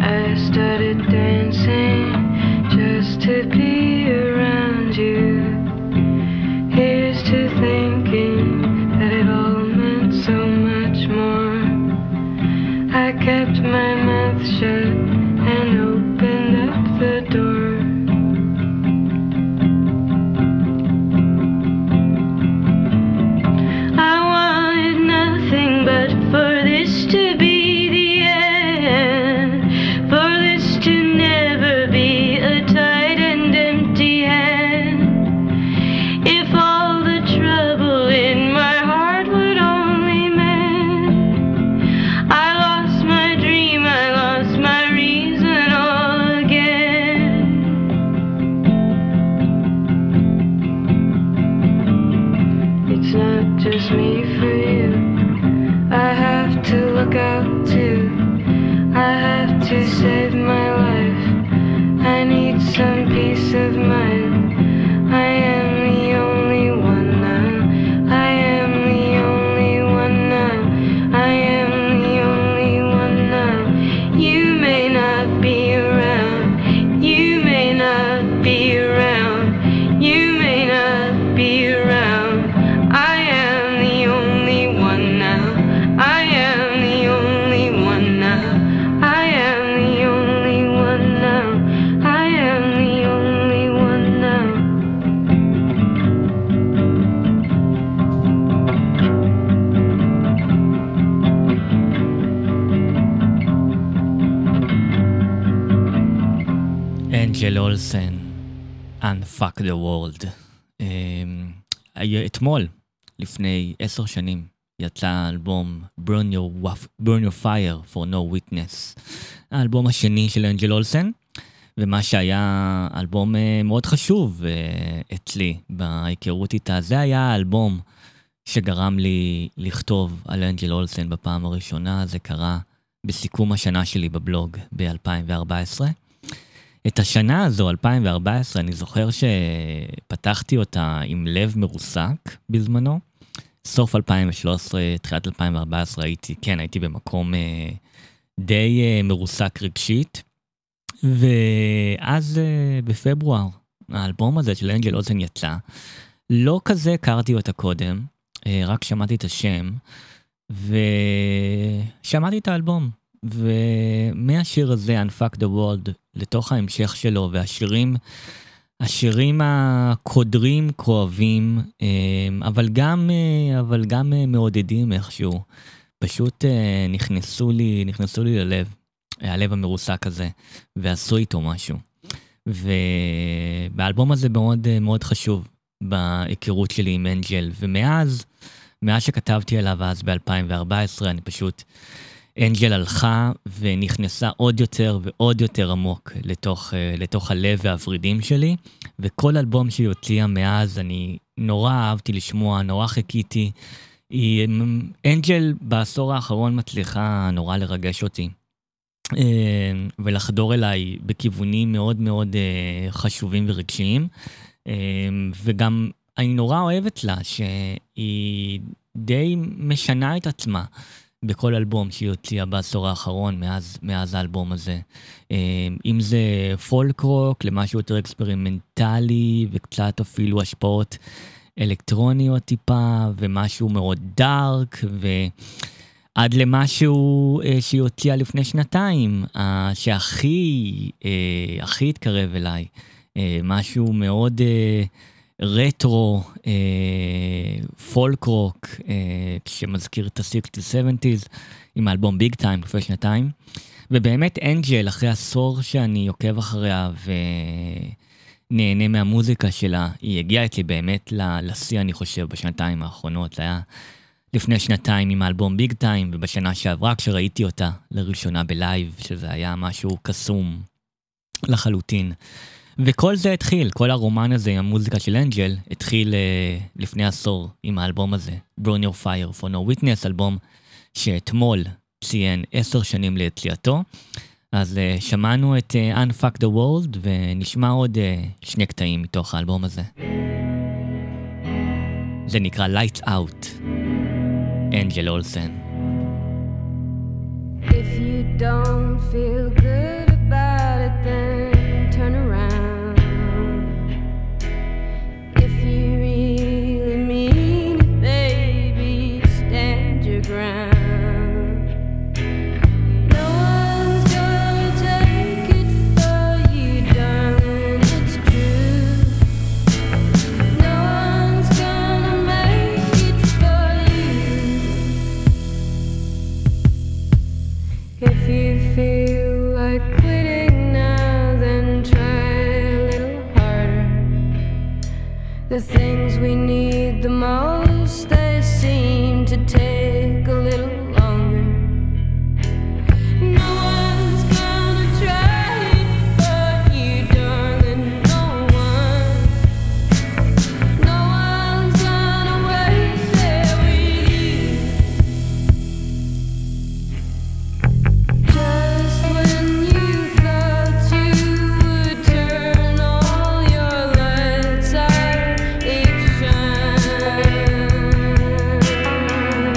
I started dancing just to be around you. Here's to thinking that it all meant so much more. I kept my mouth shut and opened up the door. אנג'ל אולסן, Unfuck the World. אתמול, לפני עשר שנים, יצא האלבום Burn Your Fire for No Witness, האלבום השני של אנג'ל אולסן, ומה שהיה אלבום מאוד חשוב אצלי בהיכרות איתה, זה היה האלבום שגרם לי לכתוב על אנג'ל אולסן בפעם הראשונה. זה קרה בסיכום השנה שלי בבלוג ב-אלפיים וארבע עשרה. את השנה הזו, אלפיים וארבע עשרה, אני זוכר שפתחתי אותה עם לב מרוסק בזמנו. סוף אלפיים ושלוש עשרה, תחילת אלפיים וארבע עשרה, הייתי, כן, הייתי במקום אה, די אה, מרוסק רגשית. ואז אה, בפברואר, האלבום הזה של אנג'ל אולסן יצא. לא כזה הכרתי אותה קודם, אה, רק שמעתי את השם, ושמעתי את האלבום. ומהשיר הזה, Unfuck the World, לתוך ההמשך שלו, והשירים, השירים הקודרים, כואבים, אבל גם, אבל גם מעודדים איכשהו, פשוט נכנסו לי, נכנסו לי ללב, הלב המרוסק הזה, ועשו איתו משהו. והאלבום הזה מאוד, מאוד חשוב בהיכרות שלי עם אנג'ל, ומאז, מאז שכתבתי עליו אז ב-אלפיים וארבע עשרה, אני פשוט... אנג'ל הלכה ונכנסה עוד יותר ועוד יותר עמוק לתוך, לתוך הלב והפרידים שלי, וכל אלבום שהיא הוציאה מאז אני נורא אהבתי לשמוע, נורא חכיתי. היא, אנג'ל בעשור האחרון מצליחה נורא לרגש אותי, ולחדור אליי בכיוונים מאוד מאוד חשובים ורגשיים, וגם אני נורא אוהבת לה שהיא די משנה את עצמה, בכל אלבום שהיא הוציאה בעשור האחרון, מאז, מאז האלבום הזה. אם זה פולק רוק, למשהו יותר אקספרימנטלי, וקצת אפילו השפעות אלקטרוניות טיפה, ומשהו מאוד דארק, ועד למשהו שהיא הוציאה לפני שנתיים, שהכי, הכי התקרב אליי, משהו מאוד... רטרו, פולק רוק, שמזכיר את ה-שישים, שבעים, עם האלבום ביג טיים לפני שנתיים. ובאמת אנג'ל, אחרי עשור שאני עוקב אחריה ונהנה מהמוזיקה שלה, היא הגיעה אצלי באמת לשיא, אני חושב, בשנתיים האחרונות. זה היה לפני שנתיים עם האלבום ביג טיים, ובשנה שעברה כשראיתי אותה לראשונה בלייב, שזה היה משהו קסום לחלוטין. וכל זה התחיל, כל הרומן הזה עם המוזיקה של אנג'ל, התחיל uh, לפני עשור עם האלבום הזה, Burn Your Fire for No Witness, אלבום שאתמול ציין עשר שנים ליציאתו. אז uh, שמענו את uh, Unfuck the World, ונשמע עוד uh, שני קטעים מתוך האלבום הזה. זה נקרא Lights Out. אנג'ל אולסן. If you don't feel good about it then turn around. If you really mean it baby stand your ground. The things we need the most, they seem to take a little longer. No one's gonna try it for you, darling, no one. No one's gonna wait there with you. Just when you thought you would turn all your lights out,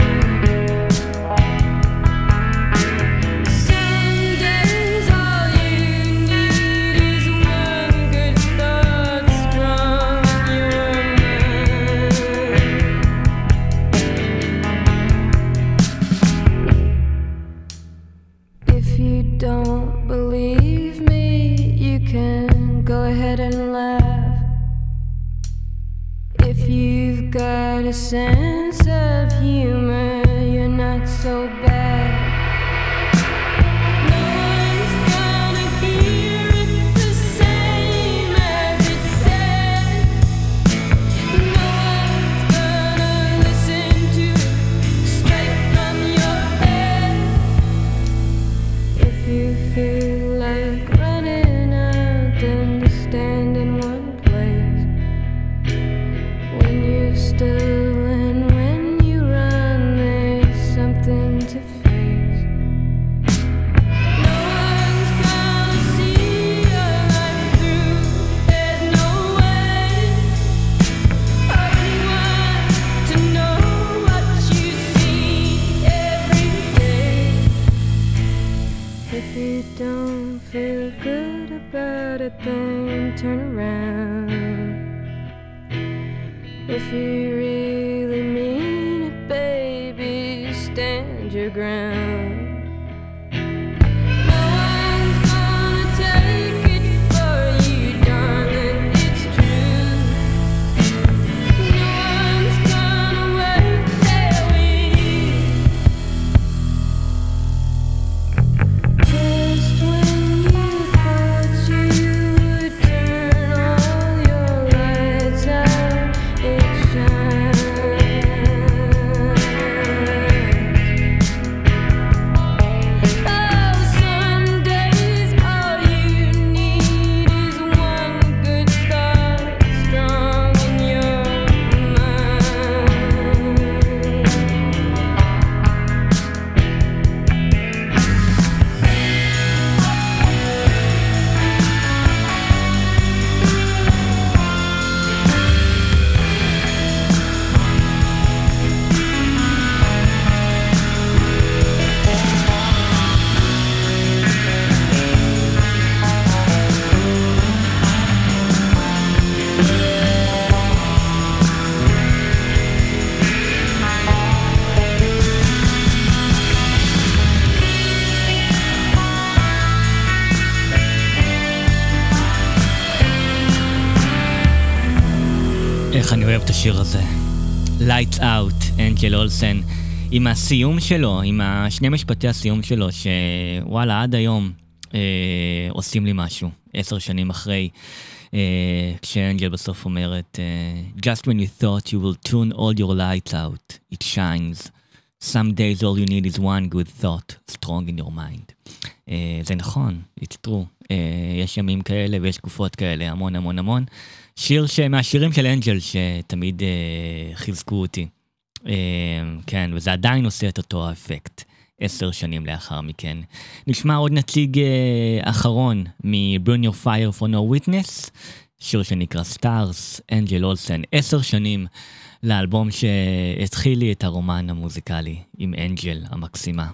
got a sense of humor, you're not so bad. השיר הזה, Lights Out, אנג'ל אולסן, עם הסיום שלו, עם שני משפטי הסיום שלו, שוואלה, עד היום אה, עושים לי משהו, עשר שנים אחרי, אה, כשאנג'ל בסוף אומרת, אה, Just when you thought you will turn all your lights out, it shines. Some days all you need is one good thought, strong in your mind. אה, זה נכון, it's true. אה, יש ימים כאלה ויש תקופות כאלה, המון המון המון. שיר מהשירים של אנג'ל שתמיד אה, חיזקו אותי. אה, כן, וזה עדיין עושה את אותו האפקט, עשר שנים לאחר מכן. נשמע עוד נציג אה, אחרון מ-Burn Your Fire for No Witness, שיר שנקרא סטארס, אנג'ל אולסן, עשר שנים לאלבום שהתחיל לי את הרומן המוזיקלי עם אנג'ל המקסימה.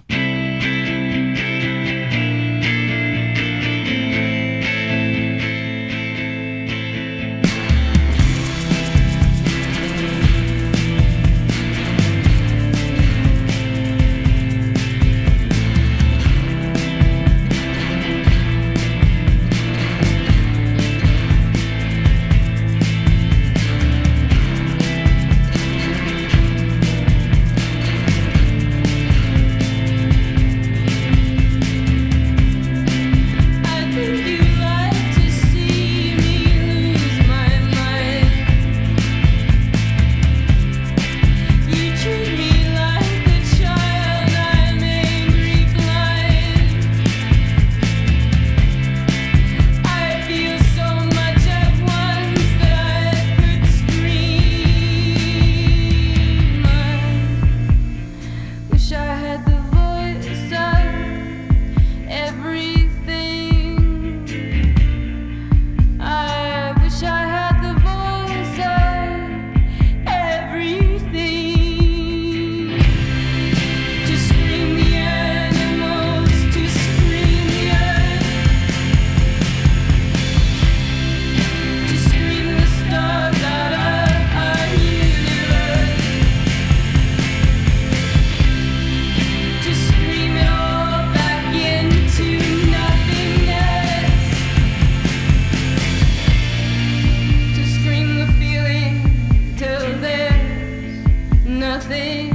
Thing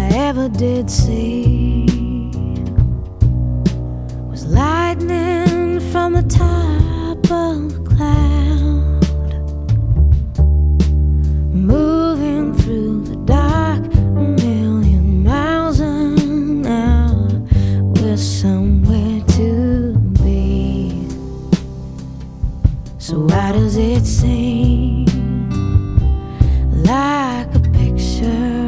I ever did see was life. So why does it seem like a picture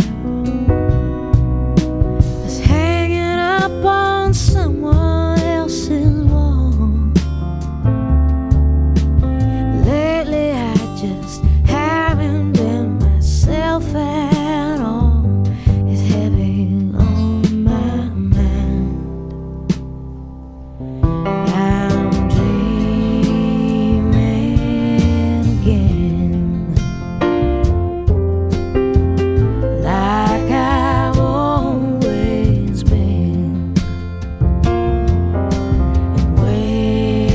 that's hanging up on someone else's wall? Lately I just haven't been myself at all. It's heavy on my mind. I'm dreaming again, like I've always been. And way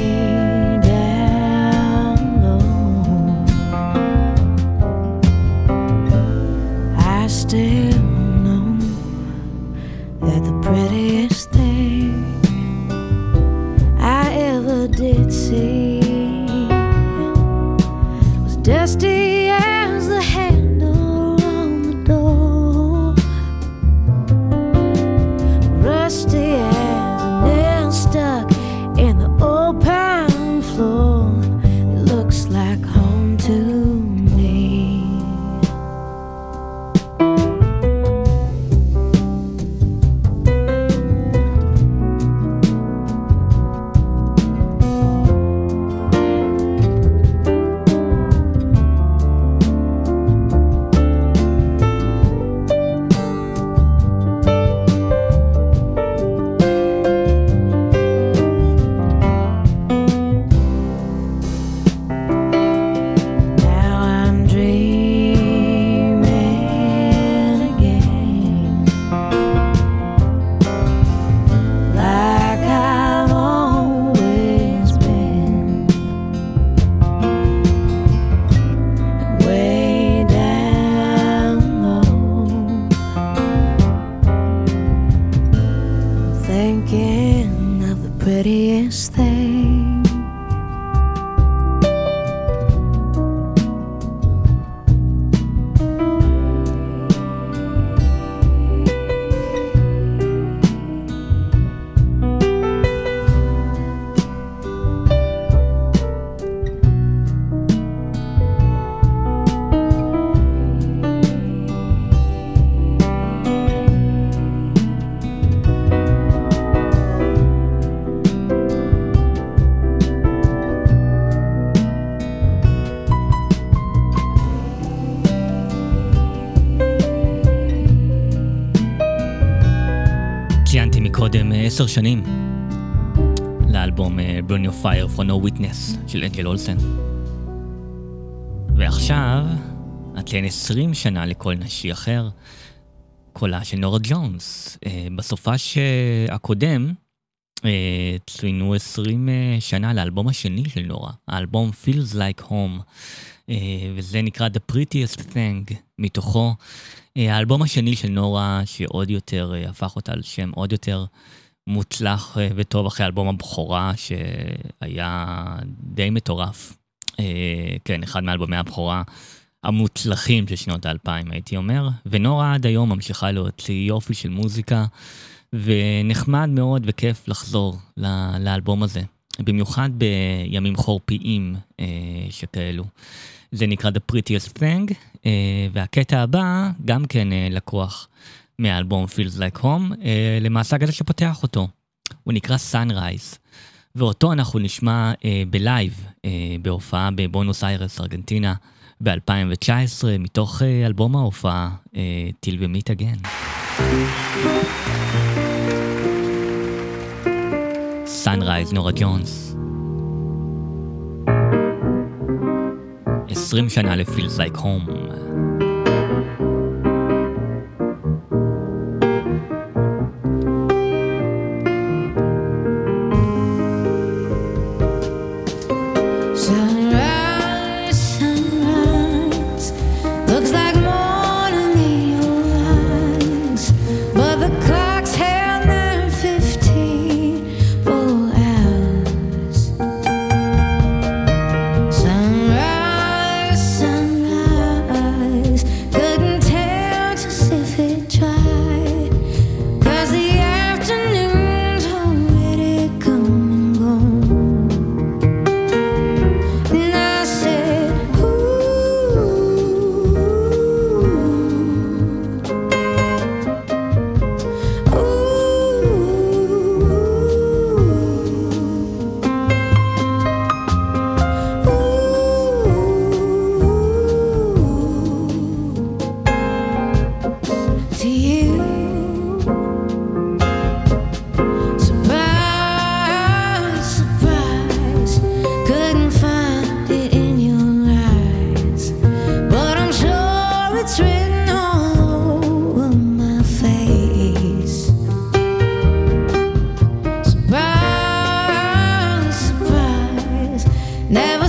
down low, I still know that the prettiest thing I ever did see was dusty as the handle on the door, rusty as a nail stuck in the old pine floor. It looks like home to me. Now I'm dreaming again, like I've always been, way down low, thinking of the prettiest thing ציינתי מקודם עשר שנים לאלבום Burn Your Fire for No Witness של אנג'ל אולסן, ועכשיו אתן עשרים שנה לכל נשי אחר, קולה של נורה ג'ונס. בסופה הקודם ציינו עשרים שנה לאלבום השני של נורה, האלבום Feels Like Home, וזה נקרא The Prettiest Thing. מתוכו האלבום השני של נורה, שעוד יותר הפך אותה לשם עוד יותר מוצלח וטוב אחרי אלבום הבכורה שהיה די מטורף. כן, אחד מאלבומי הבכורה המוצלחים של שנות האלפיים הייתי אומר, ונורה עד היום ממשיכה להוציא יופי של מוזיקה, ונחמד מאוד וכיף לחזור לאלבום הזה, במיוחד בימים חורפיים שכאלו. זה נקרא The Prettiest Thing, והקטע הבא גם כן לקוח מהאלבום Feels Like Home, למעשה כזה שפותח אותו, הוא נקרא Sunrise, ואותו אנחנו נשמע בלייב בהופעה בבונוס איירס, ארגנטינה, ב-אלפיים תשע עשרה, מתוך אלבום ההופעה Till We Meet Again. Sunrise, נורה ג'ונס, עשרים שנה ל-Feels Like Home. Sunrise, sunrise, Love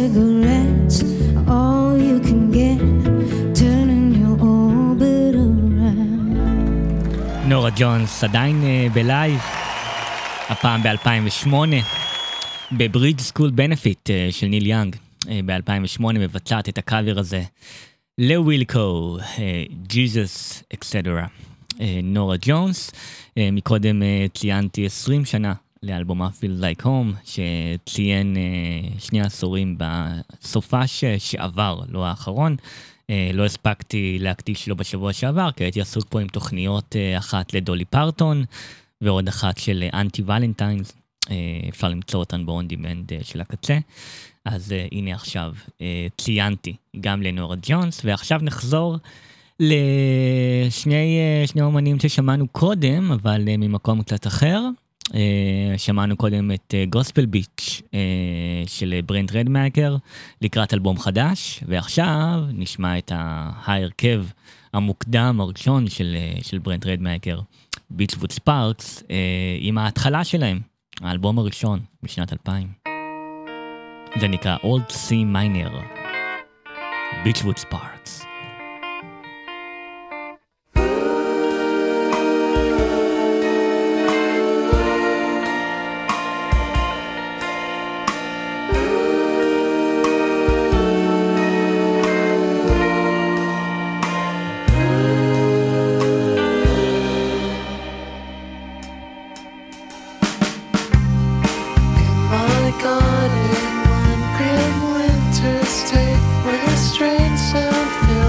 cigarettes are all you can get, turning your orbit around. נורה ג'ונס עדיין בלייב, הפעם ב-אלפיים ושמונה, בברידג' סקול בנפיט של ניל יאנג. ב-אלפיים ושמונה מבצעת את הקאבר הזה לווילקו, ג'יזוס, אקסטרה. נורה ג'ונס, מקודם ציינתי עשרים שנה לאלבום Feel Like Home, שציין שני עשורים בסופה שעבר, לא האחרון. לא הספקתי להקדיש לו בשבוע שעבר, כי הייתי עסוק פה עם תוכניות, אחת לדולי פרטון ועוד אחת של אנטי ולנטיינס. אפשר למצוא אותן באונדימנד של הקצה. אז הנה עכשיו ציינתי גם לנורה ג'ונס, ועכשיו נחזור לשני שני אומנים ששמענו קודם, אבל ממקום קצת אחר. שמענו קודם את גוספל ביץ' של ברנט רדמאקר לקראת אלבום חדש, ועכשיו נשמע את ההרכב המוקדם הראשון של, של ברנט רדמאקר, ביצ'ווד ספארקס, עם ההתחלה שלהם, האלבום הראשון בשנת אלפיים. זה נקרא Old C Minor, ביצ'ווד ספארקס. Gone in one grim winter's day, where strange sound fills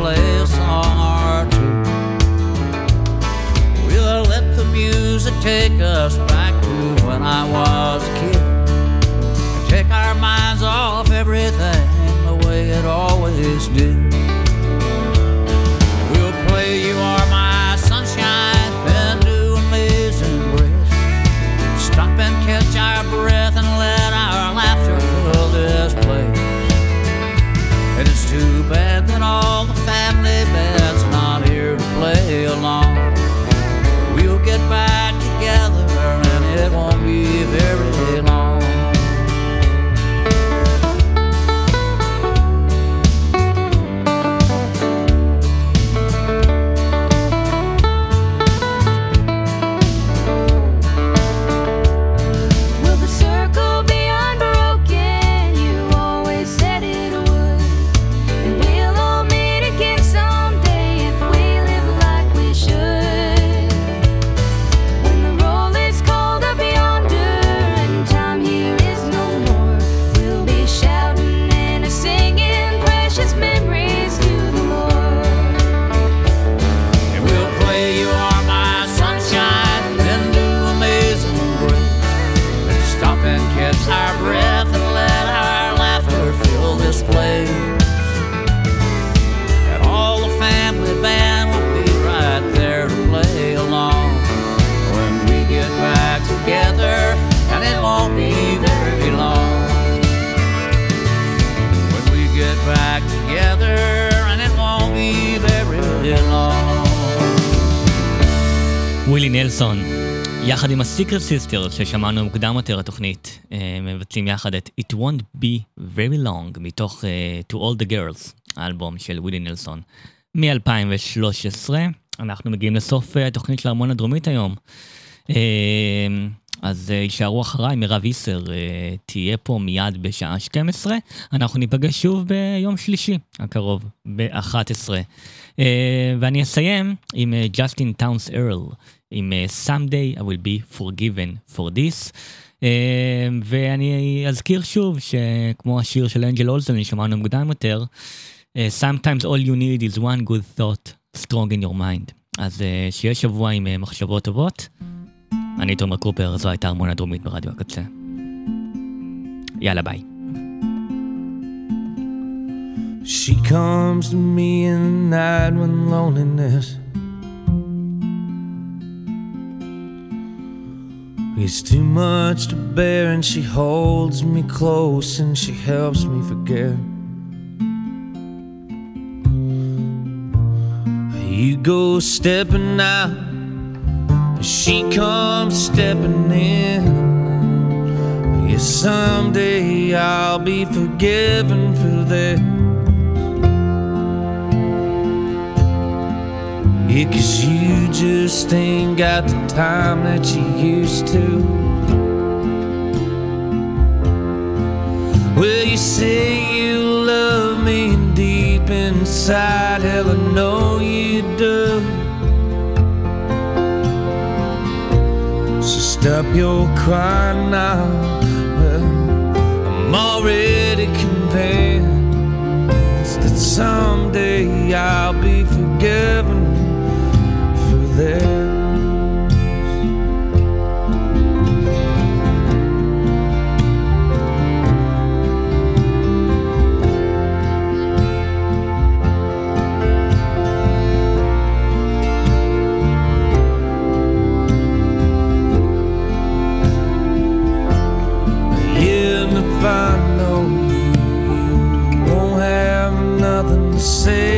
play a song or two. We'll let the music take us back to when I was a kid. Take our minds off everything the way it always did. We'll play You Are My Sunshine, Been to Amazing Grace. Stop and catch our breath and let our laughter fill this place. And it's too bad that all the family band's not here to play along. We'll get back together and it won't be very long. ווילי נלסון, יחד עם הסיקרט סיסטרס ששמענו מוקדם יותר התוכנית, מבצעים יחד את It Won't Be Very Long מתוך uh, To All The Girls, האלבום של ווילי נלסון מ-אלפיים ושלוש עשרה. אנחנו מגיעים לסוף uh, התוכנית של הארמון הדרומית היום, uh, אז uh, יישארו אחריי, מירב איסר uh, תהיה פה מיד בשעה שתים עשרה. אנחנו ניפגש שוב ביום שלישי הקרוב ב-אחת עשרה, uh, ואני אסיים עם ג'סטין טאונס ארל עם Someday I will be forgiven for this. Uh, ואני אזכיר שוב שכמו השיר של אנג'ל אולסן שמענו מוקדם יותר, uh, Sometimes all you need is one good thought strong in your mind. אז uh, שיהיה שבוע עם uh, מחשבות טובות. אני תומר קופר, זו הייתה הארמון הדרומית ברדיו הקצה. יאללה ביי. She comes to me in the night when loneliness is too much to bear, and she holds me close and she helps me forget. You go stepping out, she comes stepping in. Yeah, someday I'll be forgiven for this. Yeah, 'cause you just ain't got the time that you used to. Well, you say you love me, and deep inside, hell, I know you do. So stop your crying now. Well, I'm already convinced that someday I'll be forgiven for this. If I know you, you won't have nothing to say.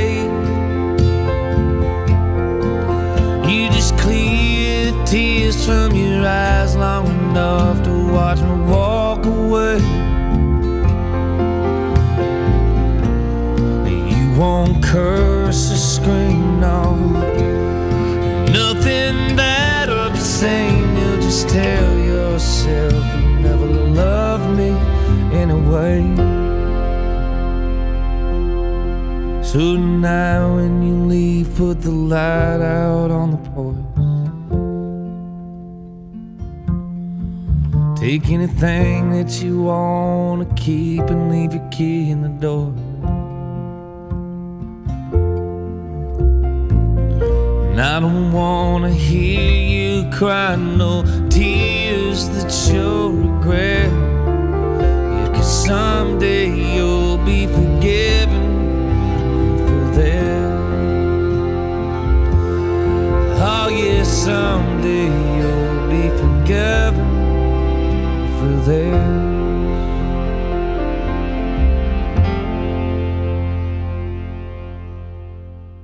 You just clear tears from your eyes long enough to watch me walk away. You won't curse or scream, no, nothing that obscene. You'll just tell yourself you never loved me anyway. So now when you leave, put the light out on the porch. Take anything that you want to keep and leave your key in the door. And I don't wanna hear you cry, no tears that you'll regret. Yeah, 'cause someday you'll be forgiven for that. Oh yeah, someday you'll be forgiven for that.